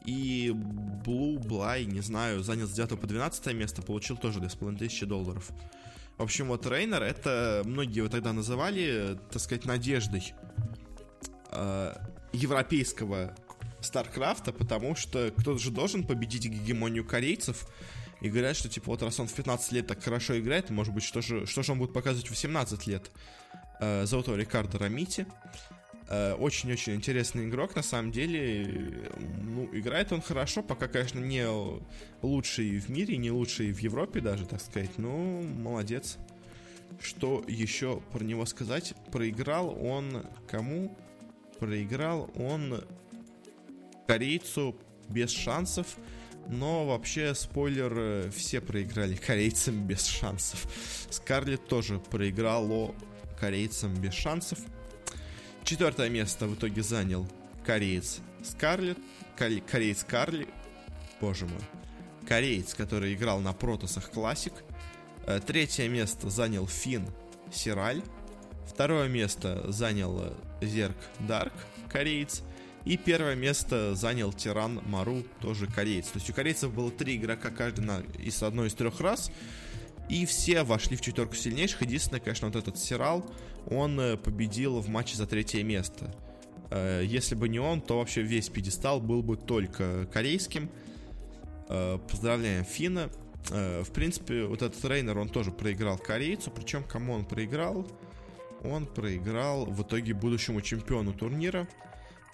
И Блай, не знаю, занял с 9 по 12 место, получил тоже 2500 долларов. В общем, вот Рейнер, это многие его тогда называли, так сказать, надеждой европейского Старкрафта, потому что кто-то же должен победить гегемонию корейцев. И говорят, что типа вот раз он в 15 лет так хорошо играет, может быть, что же он будет показывать в 18 лет. Золотого Рикардо Рамити. Очень-очень интересный игрок, на самом деле. Ну, играет он хорошо, пока, конечно, не лучший в мире, не лучший в Европе даже, так сказать. Ну, молодец. Что еще про него сказать? Проиграл он кому? Проиграл он корейцу без шансов. Но вообще, спойлер, все проиграли корейцам без шансов. Скарлетт тоже проиграла корейцам без шансов. 4-е место в итоге занял корейец, который играл на Протасах Классик. 3-е место занял Финн Сираль. 2-е место занял Зерк Дарк, кореец. И 1-е место занял Тиран Мару, тоже кореец. То есть у корейцев было 3 игрока, каждый из одной из 3 раз. И все вошли в 4-ку сильнейших. Единственное, конечно, вот этот Сирал, он победил в матче за 3-е место. Если бы не он, то вообще весь пьедестал был бы только корейским. Поздравляем Финна. В принципе, вот этот Рейнер, он тоже проиграл корейцу. Причем кому он проиграл? Он проиграл в итоге будущему чемпиону турнира.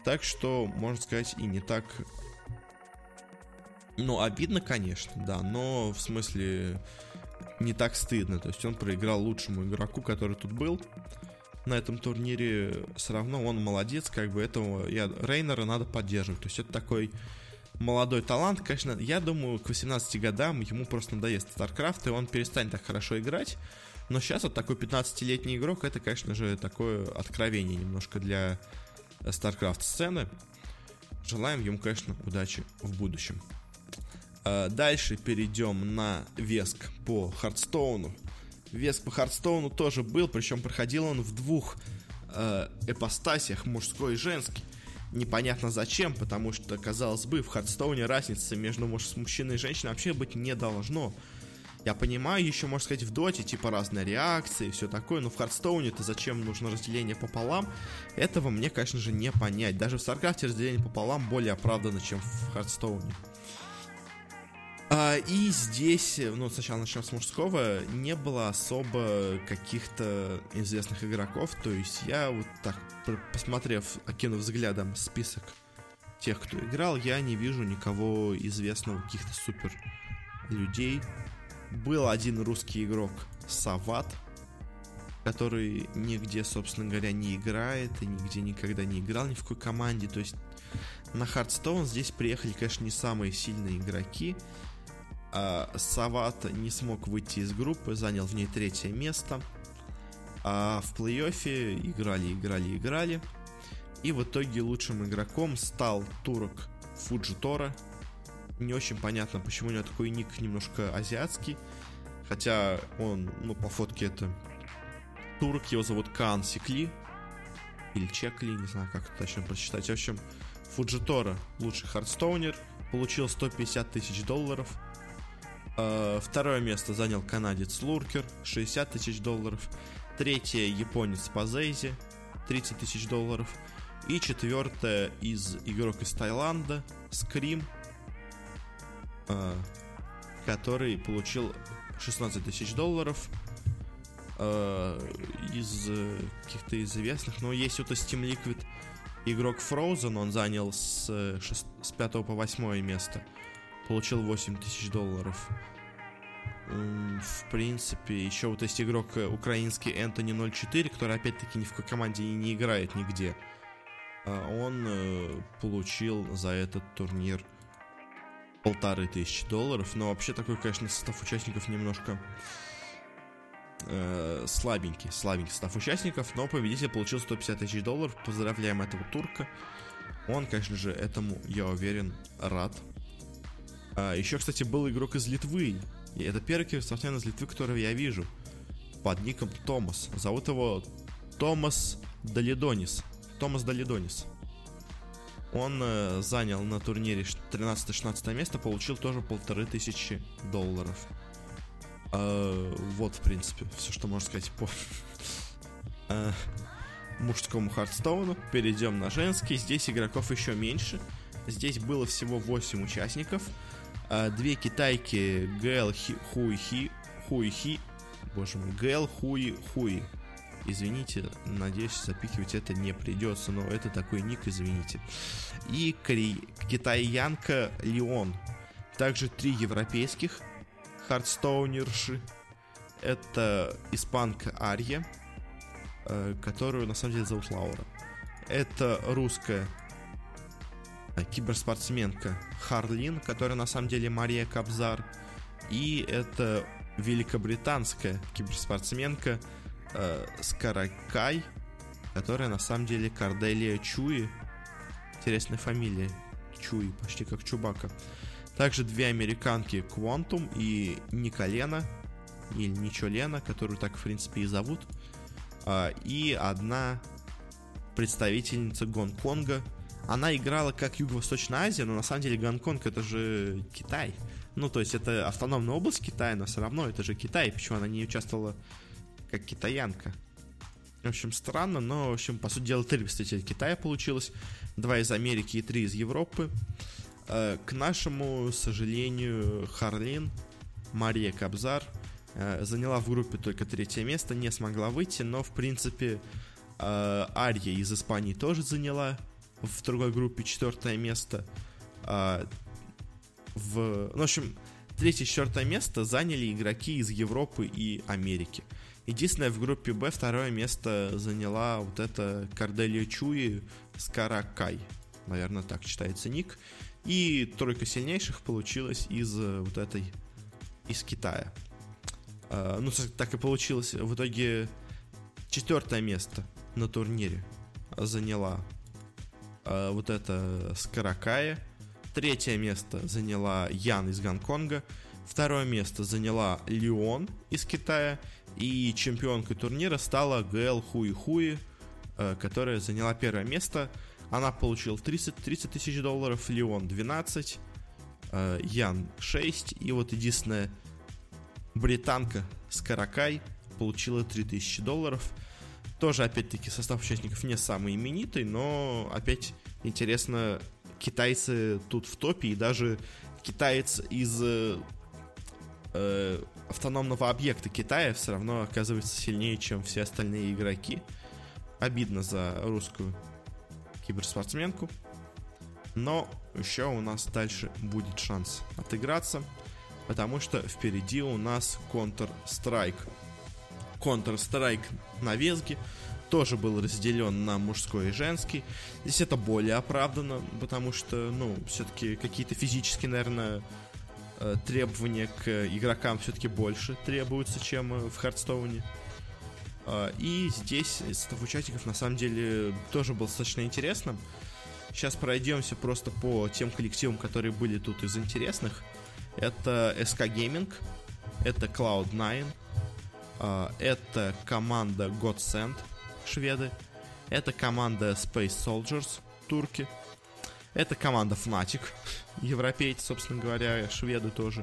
Так что, можно сказать, и не так... Ну, обидно, конечно, да, но в смысле... не так стыдно, то есть он проиграл лучшему игроку, который тут был на этом турнире. Все равно он молодец, как бы этого Рейнера надо поддерживать. То есть это такой молодой талант, конечно. Я думаю, к 18 годам ему просто надоест StarCraft, и он перестанет так хорошо играть. Но сейчас вот такой 15-летний игрок, это, конечно же, такое откровение немножко для StarCraft сцены. Желаем ему, конечно, удачи в будущем. Дальше перейдем на веск по Хардстоуну. Веск по Хардстоуну тоже был, причем проходил он в 2 эпостасях, мужской и женский. Непонятно зачем, потому что, казалось бы, в Хардстоуне разницы между мужчиной и женщиной вообще быть не должно. Я понимаю, еще, можно сказать, в доте, типа, разные реакции и все такое, но в Хардстоуне-то зачем нужно разделение пополам? Этого мне, конечно же, не понять. Даже в Старкрафте разделение пополам более оправдано, чем в Хардстоуне. И здесь, ну, сначала начнем с мужского, не было особо каких-то известных игроков. То есть я вот так, посмотрев, окинув взглядом список тех, кто играл, я не вижу никого известного, каких-то супер людей. Был один русский игрок, Сават, который нигде, собственно говоря, не играет и нигде никогда не играл, ни в какой команде. То есть на Хардстоун здесь приехали, конечно, не самые сильные игроки. Сават не смог выйти из группы, занял в ней 3-е место. А в плей-оффе играли. И в итоге лучшим игроком стал турок Фуджитора. Не очень понятно, почему у него такой ник немножко азиатский. Хотя он, ну, по фотке это турок, его зовут Каан Секли. Или Чекли, не знаю, как это точно прочитать. В общем, Фуджитора, лучший хардстоунер, получил 150 тысяч долларов. 2-е место занял канадец Луркер, 60 тысяч долларов. 3-е японец Пазейзи, 30 тысяч долларов. И четвертая из игрок из Таиланда, Scream, который получил 16 тысяч долларов из каких-то известных. Но есть вот из Team Liquid игрок Frozen, он занял с 5 по 8 место, получил 8 тысяч долларов. В принципе, еще вот есть игрок украинский Энтони 04, который опять-таки ни в какой команде не играет нигде. Он получил за этот турнир 1500 долларов. Но вообще такой, конечно, состав участников немножко слабенький. Слабенький состав участников, но победитель получил 150 тысяч долларов. Поздравляем этого турка. Он, конечно же, этому, я уверен, рад. Еще, кстати, был игрок из Литвы. И это первый киберспортсмен из Литвы, которого я вижу, под ником Томас. Зовут его Томас Долидонис. Томас Долидонис. Он занял на турнире 13-16 место, получил тоже 1500 долларов. Вот, в принципе, все, что можно сказать по мужскому Хардстоуну. Перейдем на женский. Здесь игроков еще меньше. Здесь было всего 8 участников. Две китайки Гэл Хуихи. Боже мой, Гэл Хуихи. Извините, надеюсь, запикивать это не придется, но это такой ник, извините. И китаянка Леон. Также три европейских хардстоунерши. Это испанка Арья, которую на самом деле зовут Лаура. Это русская киберспортсменка Харлин, которая на самом деле Мария Кабзар. И это великобританская киберспортсменка Скаракай, которая на самом деле Карделия Чуи. Интересная фамилия, Чуи, почти как Чубака. Также две американки Квантум и Николена, или Ничолена, которую так в принципе и зовут. И одна представительница Гонконга. Она играла как Юго-Восточная Азия, но на самом деле Гонконг — это же Китай. Ну, то есть это автономная область Китая, но все равно это же Китай. Почему она не участвовала как китаянка? В общем, странно, но, в общем, по сути дела, 3 представителя Китая получилось. 2 из Америки и 3 из Европы. К нашему сожалению, Харлин, Мария Кабзар, заняла в группе только 3 место, не смогла выйти, но, в принципе, Ария из Испании тоже заняла в другой группе 4 место. В общем, 3-4 место заняли игроки из Европы и Америки. Единственное, в группе Б 2 место заняла вот эта Карделия Чуи Скаракай. Наверное, так читается ник. И 3 сильнейших получилась из вот этой, из Китая. Ну, так и получилось. В итоге 4 место на турнире заняла вот это Скаракая. 3 место заняла Ян из Гонконга. 2 место заняла Леон из Китая. И чемпионкой турнира стала Гэл Хуихуи, которая заняла 1 место. Она получила 30 тысяч долларов, Леон 12, Ян 6. И вот единственная британка Скаракай получила 3000 долларов. Тоже, опять-таки, состав участников не самый именитый, но, опять, интересно, китайцы тут в топе, и даже китаец из автономного объекта Китая все равно оказывается сильнее, чем все остальные игроки. Обидно за русскую киберспортсменку. Но еще у нас дальше будет шанс отыграться, потому что впереди у нас Counter-Strike. Counter-Strike на WESG тоже был разделен на мужской и женский. Здесь это более оправдано, потому что, ну, все-таки какие-то физические, наверное, требования к игрокам все-таки больше требуются, чем в Хардстоуне. И здесь состав участников на самом деле тоже был достаточно интересным. Сейчас пройдемся просто по тем коллективам, которые были тут из интересных. Это SK Gaming, это Cloud9, это команда Godsend, шведы. Это команда Space Soldiers, турки. Это команда Fnatic, европейцы, собственно говоря, шведы тоже.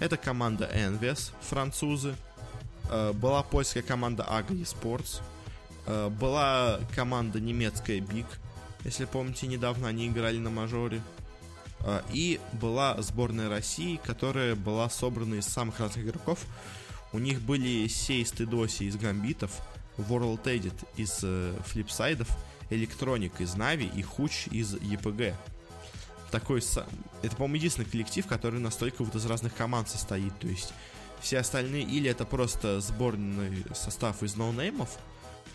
Это команда Envies, французы. Была польская команда AG Esports. Была команда немецкая Big, Если помните, недавно они играли на мажоре. И была сборная России, которая была собрана из самых разных игроков. У них были Сейст и Доси из Гамбитов, World Edit из Флипсайдов, Электроник из Нави и Хуч из ЕПГ. Такой, это, по-моему, единственный коллектив, который настолько вот из разных команд состоит. То есть все остальные или это просто сборный состав из ноунеймов,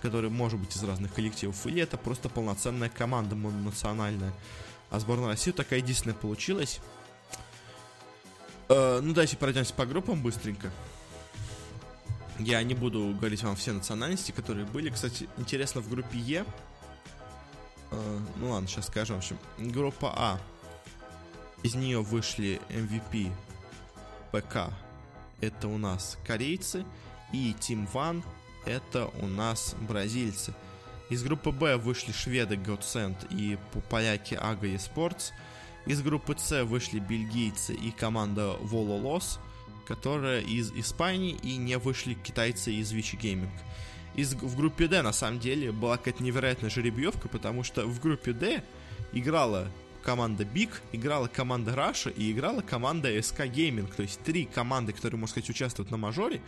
который может быть из разных коллективов, или это просто полноценная команда мононациональная. А сборная России такая единственная получилась. Ну, давайте пройдемся по группам быстренько. Я не буду говорить вам все национальности, которые были. Кстати, интересно, в группе Е... ну ладно, сейчас скажем. В общем, группа А. Из нее вышли MVP ПК. Это у нас корейцы. И Team One. Это у нас бразильцы. Из группы Б вышли шведы Godsend и поляки AGA Esports. Из группы С вышли бельгийцы и команда Vololos, которая из Испании, и не вышли китайцы из VGJ Gaming. В группе D на самом деле была какая-то невероятная жеребьевка, потому что в группе D играла команда Big, играла команда Russia и играла команда SK Gaming. То есть три команды, которые, можно сказать, участвуют на мажоре,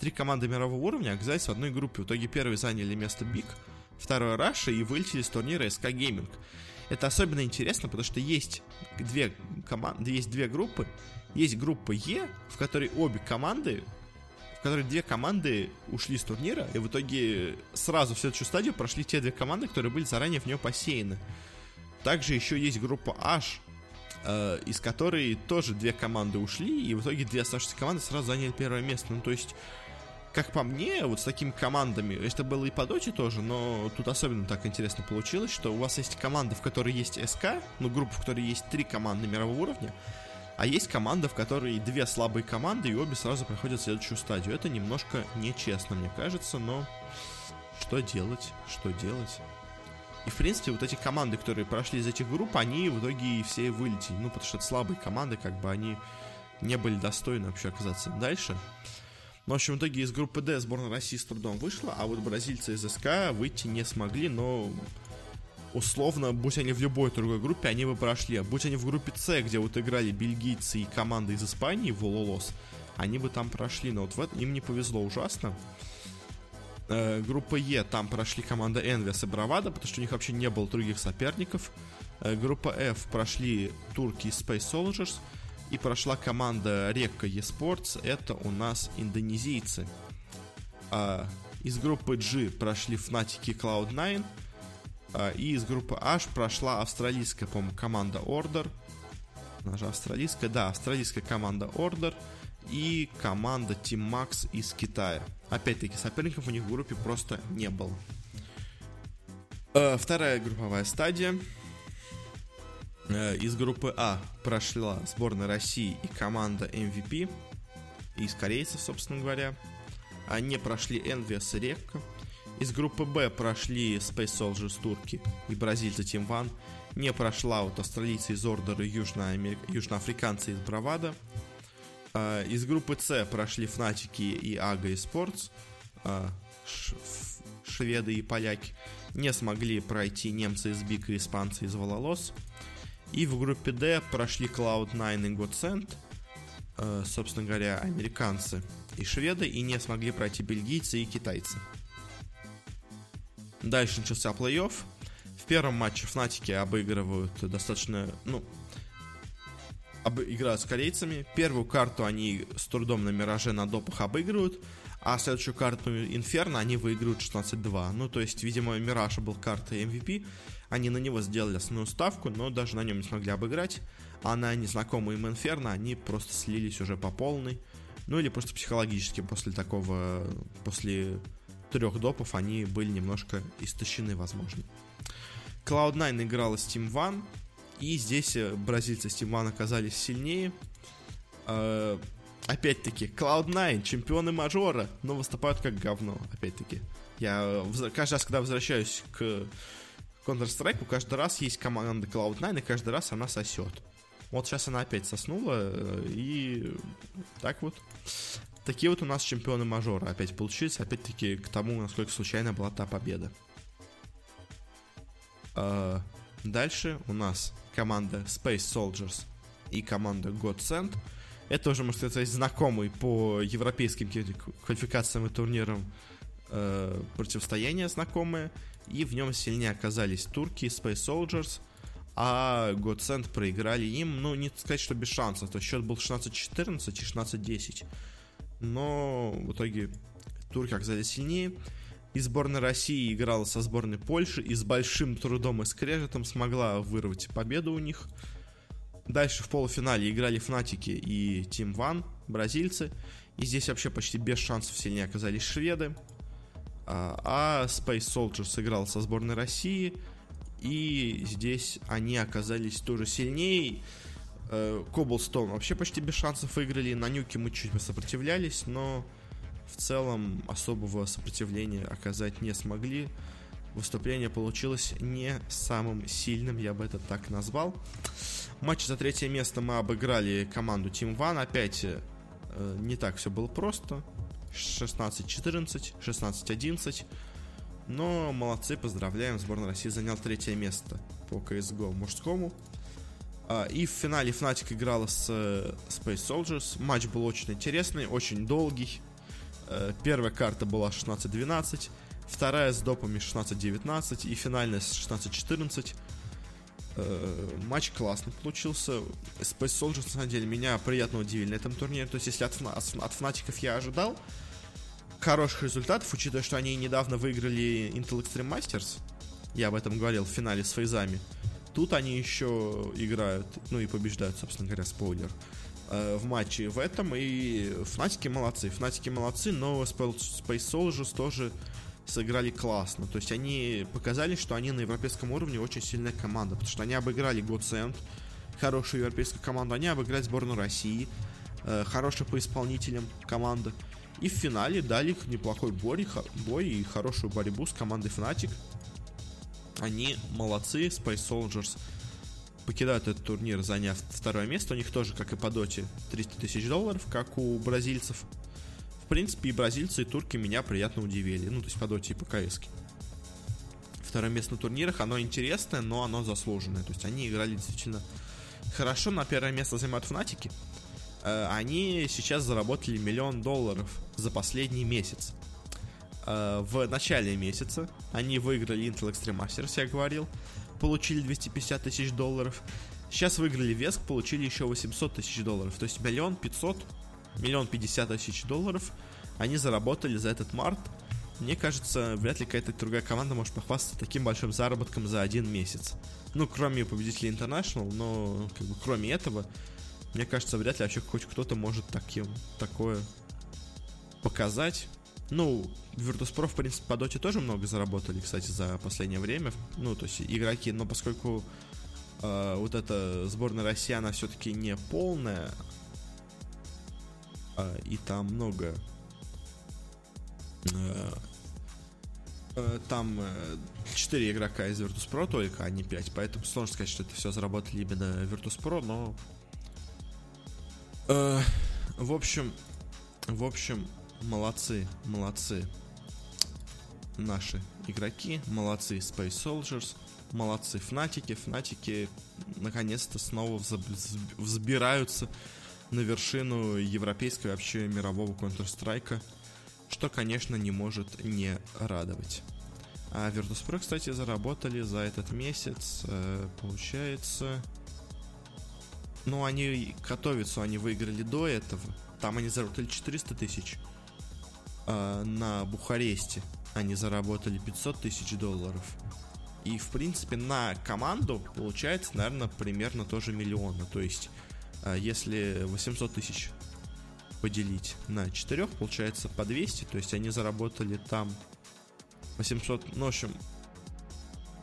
три команды мирового уровня оказались в одной группе. В итоге первые заняли место Big, второй Russia и вылетели с турнира SK Gaming. Это особенно интересно, потому что есть две команды, есть две группы. Есть группа Е, в которой обе команды, в которой две команды ушли с турнира, и в итоге сразу в следующую стадию прошли те две команды, которые были заранее в нее посеяны. Также еще есть группа H, из которой тоже две команды ушли, и в итоге две оставшиеся команды сразу заняли первое место. Ну, то есть, как по мне, вот с такими командами, это было и по доте тоже, но тут особенно так интересно получилось, что у вас есть команда, в которой есть СК, ну, группа, в которой есть три команды мирового уровня, а есть команда, в которой две слабые команды, и обе сразу проходят в следующую стадию. Это немножко нечестно, мне кажется, но что делать, что делать. И, в принципе, вот эти команды, которые прошли из этих групп, они в итоге все вылетели. Ну, потому что это слабые команды, как бы они не были достойны вообще оказаться дальше. Ну, в общем, в итоге из группы D сборная России с трудом вышла, а вот бразильцы из СК выйти не смогли, но... Условно, будь они в любой другой группе, они бы прошли. Будь они в группе С, где вот играли бельгийцы и команды из Испании, Вололос, они бы там прошли, но вот в этом им не повезло ужасно. Группа Е, там прошли команда Энвис и Бравада, потому что у них вообще не было других соперников. Группа F прошли турки из Space Soldiers, и прошла команда Река Esports, это у нас индонезийцы. Из группы G прошли Fnatic и Cloud9. И из группы H прошла австралийская, по-моему, команда Order. Она же австралийская, да, австралийская команда Order. И команда Team Max из Китая. Опять-таки, соперников у них в группе просто не было. Вторая групповая стадия. Из группы А прошла сборная России и команда MVP. Из корейцев, собственно говоря. Они прошли Envious и Рекка. Из группы Б прошли Space Soldiers турки и бразильцы Team One. Не прошла вот австралийцы из Ордера и южноафриканцы из Бравада. Из группы С прошли Фнатики и AGA Esports. Шведы и поляки. Не смогли пройти немцы из Бик и испанцы из Вололос. И в группе Д прошли Cloud9 и Godsend. Собственно говоря, американцы и шведы. И не смогли пройти бельгийцы и китайцы. Дальше начался плей-офф. В первом матче Фнатики обыгрывают достаточно... Ну, играют с корейцами. Первую карту они с трудом на Мираже на допах обыгрывают. А следующую карту Инферно они выигрывают 16-2. Ну, то есть, видимо, Мираж был картой MVP. Они на него сделали основную ставку, но даже на нем не смогли обыграть. А на незнакомый им Инферно они просто слились уже по полной. Ну, или просто психологически после такого... После... трех допов они были немножко истощены, возможно. Cloud9 играла с Team One, и здесь бразильцы с Team One оказались сильнее. Опять-таки, Cloud9, чемпионы мажора, но выступают как говно, опять-таки. Я каждый раз, когда возвращаюсь к Counter-Strike, каждый раз есть команда Cloud9, и каждый раз она сосет. Вот сейчас она опять соснула, и так вот... Такие вот у нас чемпионы мажора опять получились, опять-таки к тому, насколько случайно была та победа. Дальше у нас команда Space Soldiers и команда Godsend. Это уже, можно сказать, знакомый по европейским квалификациям и турнирам противостояние знакомое. И в нем сильнее оказались турки, Space Soldiers, а Godsend проиграли им, ну, не сказать, что без шансов. То есть счет был 16-14 и 16-10. Но в итоге турки оказались сильнее. И сборная России играла со сборной Польши и с большим трудом и скрежетом смогла вырвать победу у них. Дальше в полуфинале играли Fnatic и Team One, бразильцы. И здесь вообще почти без шансов сильнее оказались шведы. А Space Soldier сыграл со сборной России. И здесь они оказались тоже сильнее. Cobblestone вообще почти без шансов выиграли. На нюке мы чуть посопротивлялись, но в целом особого сопротивления оказать не смогли. Выступление получилось не самым сильным, я бы это так назвал. Матч за третье место мы обыграли команду Team One. Опять не так все было просто. 16-14, 16-11. Но молодцы, поздравляем. Сборная России занял третье место по CS:GO мужскому. И в финале Fnatic играла с Space Soldiers. Матч был очень интересный, очень долгий. Первая карта была 16-12, вторая с допами 16-19 и финальная с 16-14. Матч классный получился. Space Soldiers, на самом деле, меня приятно удивили на этом турнире. То есть, если от Фнатиков я ожидал хороших результатов, учитывая, что они недавно выиграли Intel Extreme Masters, я об этом говорил в финале с фейзами, тут они еще играют, ну и побеждают, собственно говоря, спойлер, в матче в этом. И Фнатики молодцы, но Space Soldiers тоже сыграли классно. То есть они показали, что они на европейском уровне очень сильная команда, потому что они обыграли Godsend, хорошую европейскую команду, они обыграли сборную России, хорошая по исполнителям команда. И в финале дали неплохой бой и хорошую борьбу с командой Fnatic. Они молодцы. Space Soldiers покидают этот турнир, заняв второе место. У них тоже, как и по доте, 300 тысяч долларов, как у бразильцев. В принципе, и бразильцы, и турки меня приятно удивили. Ну, то есть по доте и по КСке. Второе место на турнирах, оно интересное, но оно заслуженное. То есть они играли действительно хорошо. На первое место занимают Фнатики. Они сейчас заработали $1 миллион за последний месяц. В начале месяца они выиграли Intel Extreme Masters, я говорил, получили $250 тысяч. Сейчас выиграли VESG, получили еще $800 тысяч. То есть $1 550 000 они заработали за этот март. Мне кажется, вряд ли какая-то другая команда может похвастаться таким большим заработком за один месяц. Ну, кроме победителей International, но как бы кроме этого, мне кажется, вряд ли вообще хоть кто-то может такое показать. Ну, Virtus.pro, в принципе, по доте тоже много заработали, кстати, за последнее время. Ну, то есть игроки, но поскольку вот эта сборная России, она все-таки не полная, и там много... там 4 игрока из Virtus.pro только, а не 5, поэтому сложно сказать, что это все заработали именно Virtus.pro, но... В общем... Молодцы наши игроки, молодцы Space Soldiers, молодцы Фнатики наконец-то снова взбираются на вершину европейского и вообще мирового Counter-Strike, что, конечно, не может не радовать. А Virtus.pro, кстати, заработали за этот месяц, получается... Ну, они Катовицу они выиграли до этого, там они заработали 400 тысяч. На Бухаресте они заработали $500 тысяч. И, в принципе, на команду получается, наверное, примерно тоже $1 миллион. То есть, если 800 тысяч поделить на 4, получается по 200. То есть, они заработали там 800... Ну, в общем,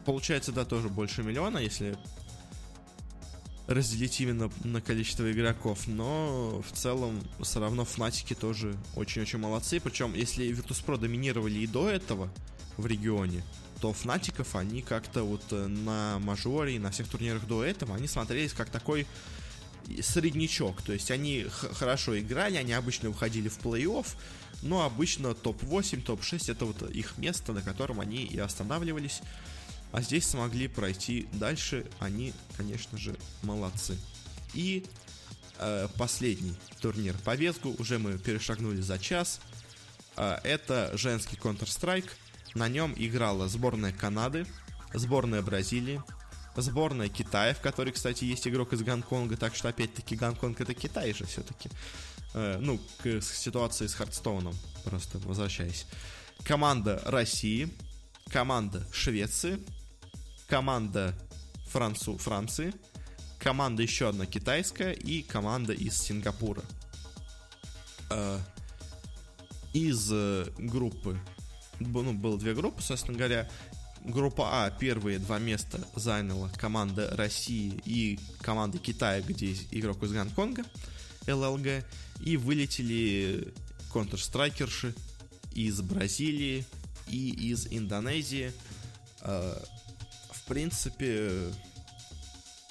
получается, да, тоже больше $1 миллиона, если разделить именно на количество игроков. Но в целом все равно Фнатики тоже очень-очень молодцы. Причем, если Virtus.pro доминировали и до этого в регионе, то Фнатиков они как-то вот на мажоре и на всех турнирах до этого они смотрелись как такой среднячок. То есть они хорошо играли, они обычно выходили в плей-офф, но обычно топ-8, топ-6 это вот их место, на котором они и останавливались. а здесь смогли пройти дальше, они, конечно же, молодцы. И последний турнир по VGJ, уже мы перешагнули за час, это женский Counter-Strike, на нем играла сборная Канады, сборная Бразилии, сборная Китая, в которой, кстати, есть игрок из Гонконга, так что, опять-таки, Гонконг — это Китай же все-таки. Ну, к ситуации с Хардстоуном, просто возвращаясь. Команда России, команда Швеции, команда Франции, команда еще одна китайская и команда из Сингапура. Из группы, ну, было две группы, собственно говоря. Группа А, первые два места заняла команда России и команда Китая, где игрок из Гонконга, ЛЛГ. И вылетели Counter-Strikeрши из Бразилии и из Индонезии. В принципе,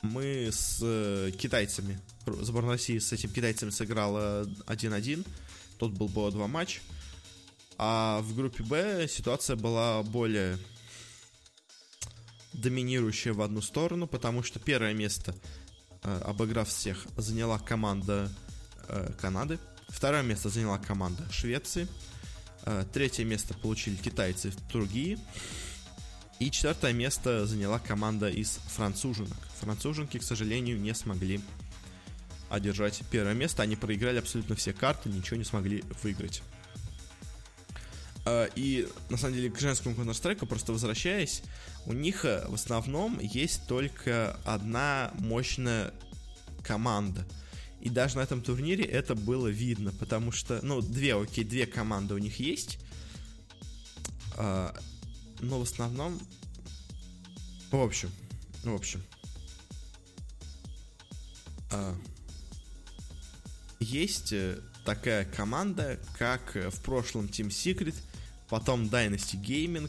мы с китайцами, сборная России с этим китайцем сыграла 1-1. Тут было два матча. А в группе Б ситуация была более доминирующая в одну сторону, потому что первое место, обыграв всех, заняла команда Канады. Второе место заняла команда Швеции. Третье место получили китайцы в Тургии. И четвертое место заняла команда из француженок. Француженки, к сожалению, не смогли одержать первое место. Они проиграли абсолютно все карты, ничего не смогли выиграть. И, на самом деле, к женскому Counter-Strike, просто возвращаясь, у них в основном есть только одна мощная команда. И даже на этом турнире это было видно, потому что, ну, две команды у них есть. Но в основном... В общем. Есть такая команда, как в прошлом Team Secret, потом Dynasty Gaming,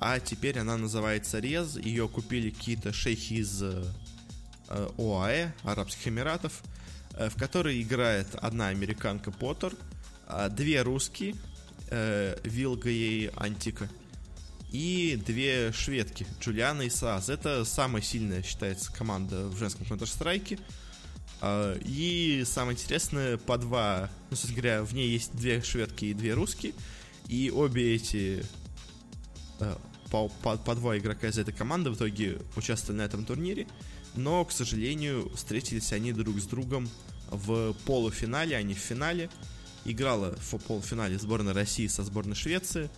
а теперь она называется Рез. Ее купили какие-то шейхи из ОАЭ, Арабских Эмиратов, в которой играет одна американка Поттер, две русские, Вилга и Антика, и две шведки, Джулиана и Саас. Это самая сильная, считается, команда в женском Counter-Strike. И самое интересное, по два, ну, собственно говоря, в ней есть две шведки и две русские, и обе эти по два игрока из этой команды в итоге участвовали на этом турнире. Но, к сожалению, встретились они друг с другом в полуфинале, а не в финале. Играла в полуфинале сборная России со сборной Швеции,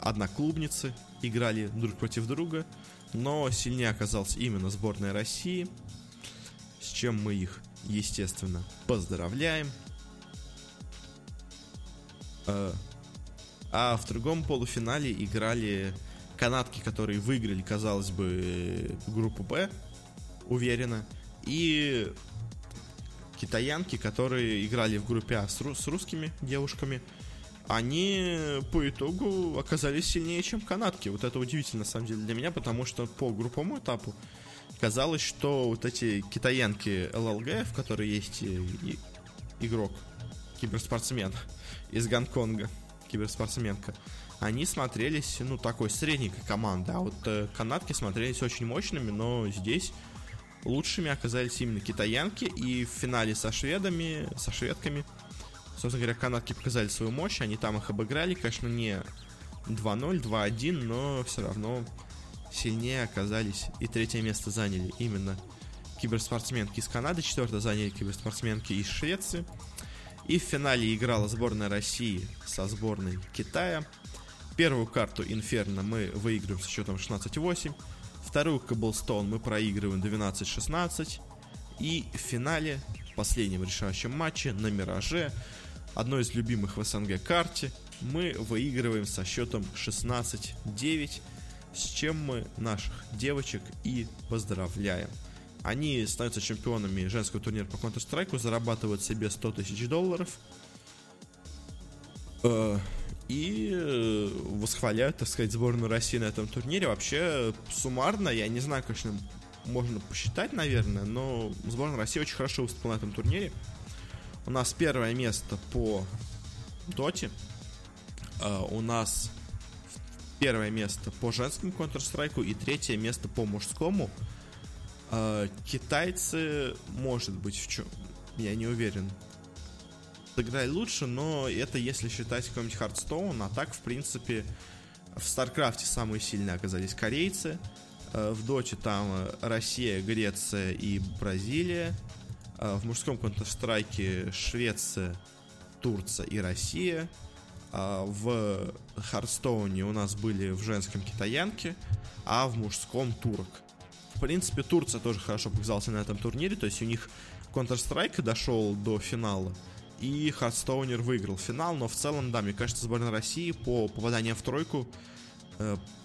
одноклубницы играли друг против друга, но сильнее оказалась именно сборная России, с чем мы их, естественно, поздравляем. А в другом полуфинале играли канадки, которые выиграли, казалось бы, группу Б, уверенно, и китаянки, которые играли в группе А с русскими девушками. Они по итогу оказались сильнее, чем канадки. Вот это удивительно, на самом деле, для меня, потому что по групповому этапу казалось, что вот эти китаянки ЛЛГ, в которой есть игрок, киберспортсмен из Гонконга, киберспортсменка, они смотрелись, ну, такой средненькой командой. А вот канадки смотрелись очень мощными, но здесь лучшими оказались именно китаянки. И в финале со шведками, собственно говоря, канадки показали свою мощь, они там их обыграли. Конечно, не 2-0, 2-1, но все равно сильнее оказались, и третье место заняли именно киберспортсменки из Канады, четвертое заняли киберспортсменки из Швеции. И в финале играла сборная России со сборной Китая. Первую карту Инферно мы выигрываем с счетом 16-8, вторую Cobblestone мы проигрываем 12-16, и в финале, в последнем решающем матче на Мираже, одной из любимых в СНГ карте, мы выигрываем со счетом 16-9, с чем мы наших девочек и поздравляем. Они становятся чемпионами женского турнира по Counter-Strike, зарабатывают себе $100 000 и восхваляют, так сказать, сборную России на этом турнире. Вообще, суммарно, я не знаю, конечно, можно посчитать, наверное, но сборная России очень хорошо выступила на этом турнире. У нас первое место по доте, у нас первое место по женскому Counter-Strike и третье место по мужскому. Китайцы, может быть, в чем, я не уверен, сыграли лучше, но это если считать какой-нибудь Хардстоун. А так, в принципе, в Старкрафте самые сильные оказались корейцы. В Доте там Россия, Греция и Бразилия. В мужском Counter-Strike Швеция, Турция и Россия. В Хардстоуне у нас были в женском китаянки, а в мужском турок. В принципе, Турция тоже хорошо показалась на этом турнире. То есть у них Counter-Strike дошел до финала, и Хардстоунер выиграл финал. Но в целом, да, мне кажется, сборная России по попаданиям в тройку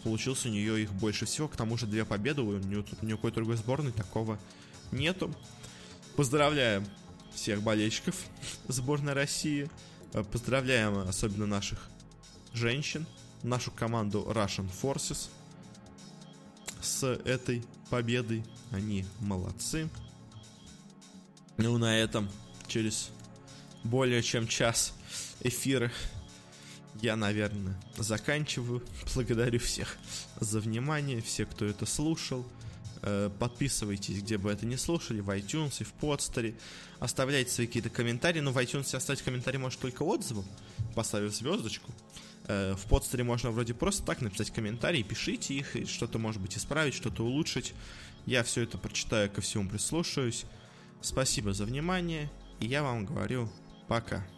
получился у нее их больше всего. К тому же две победы, у нее тут ни у какой другой сборной такого нету. Поздравляем всех болельщиков сборной России. Поздравляем особенно наших женщин, нашу команду Russian Forces с этой победой. Они молодцы. Ну, на этом через более чем час эфира я, наверное, заканчиваю. Благодарю всех за внимание, все, кто это слушал. Подписывайтесь, где бы это ни слушали, в iTunes и в подстере. Оставляйте свои какие-то комментарии. Но в iTunes оставить комментарий можно только отзывом, поставив звездочку. В подстере можно вроде просто так написать комментарии, пишите их, и что-то, может быть, исправить, что-то улучшить. Я все это прочитаю, ко всему прислушаюсь. Спасибо за внимание, и я вам говорю пока.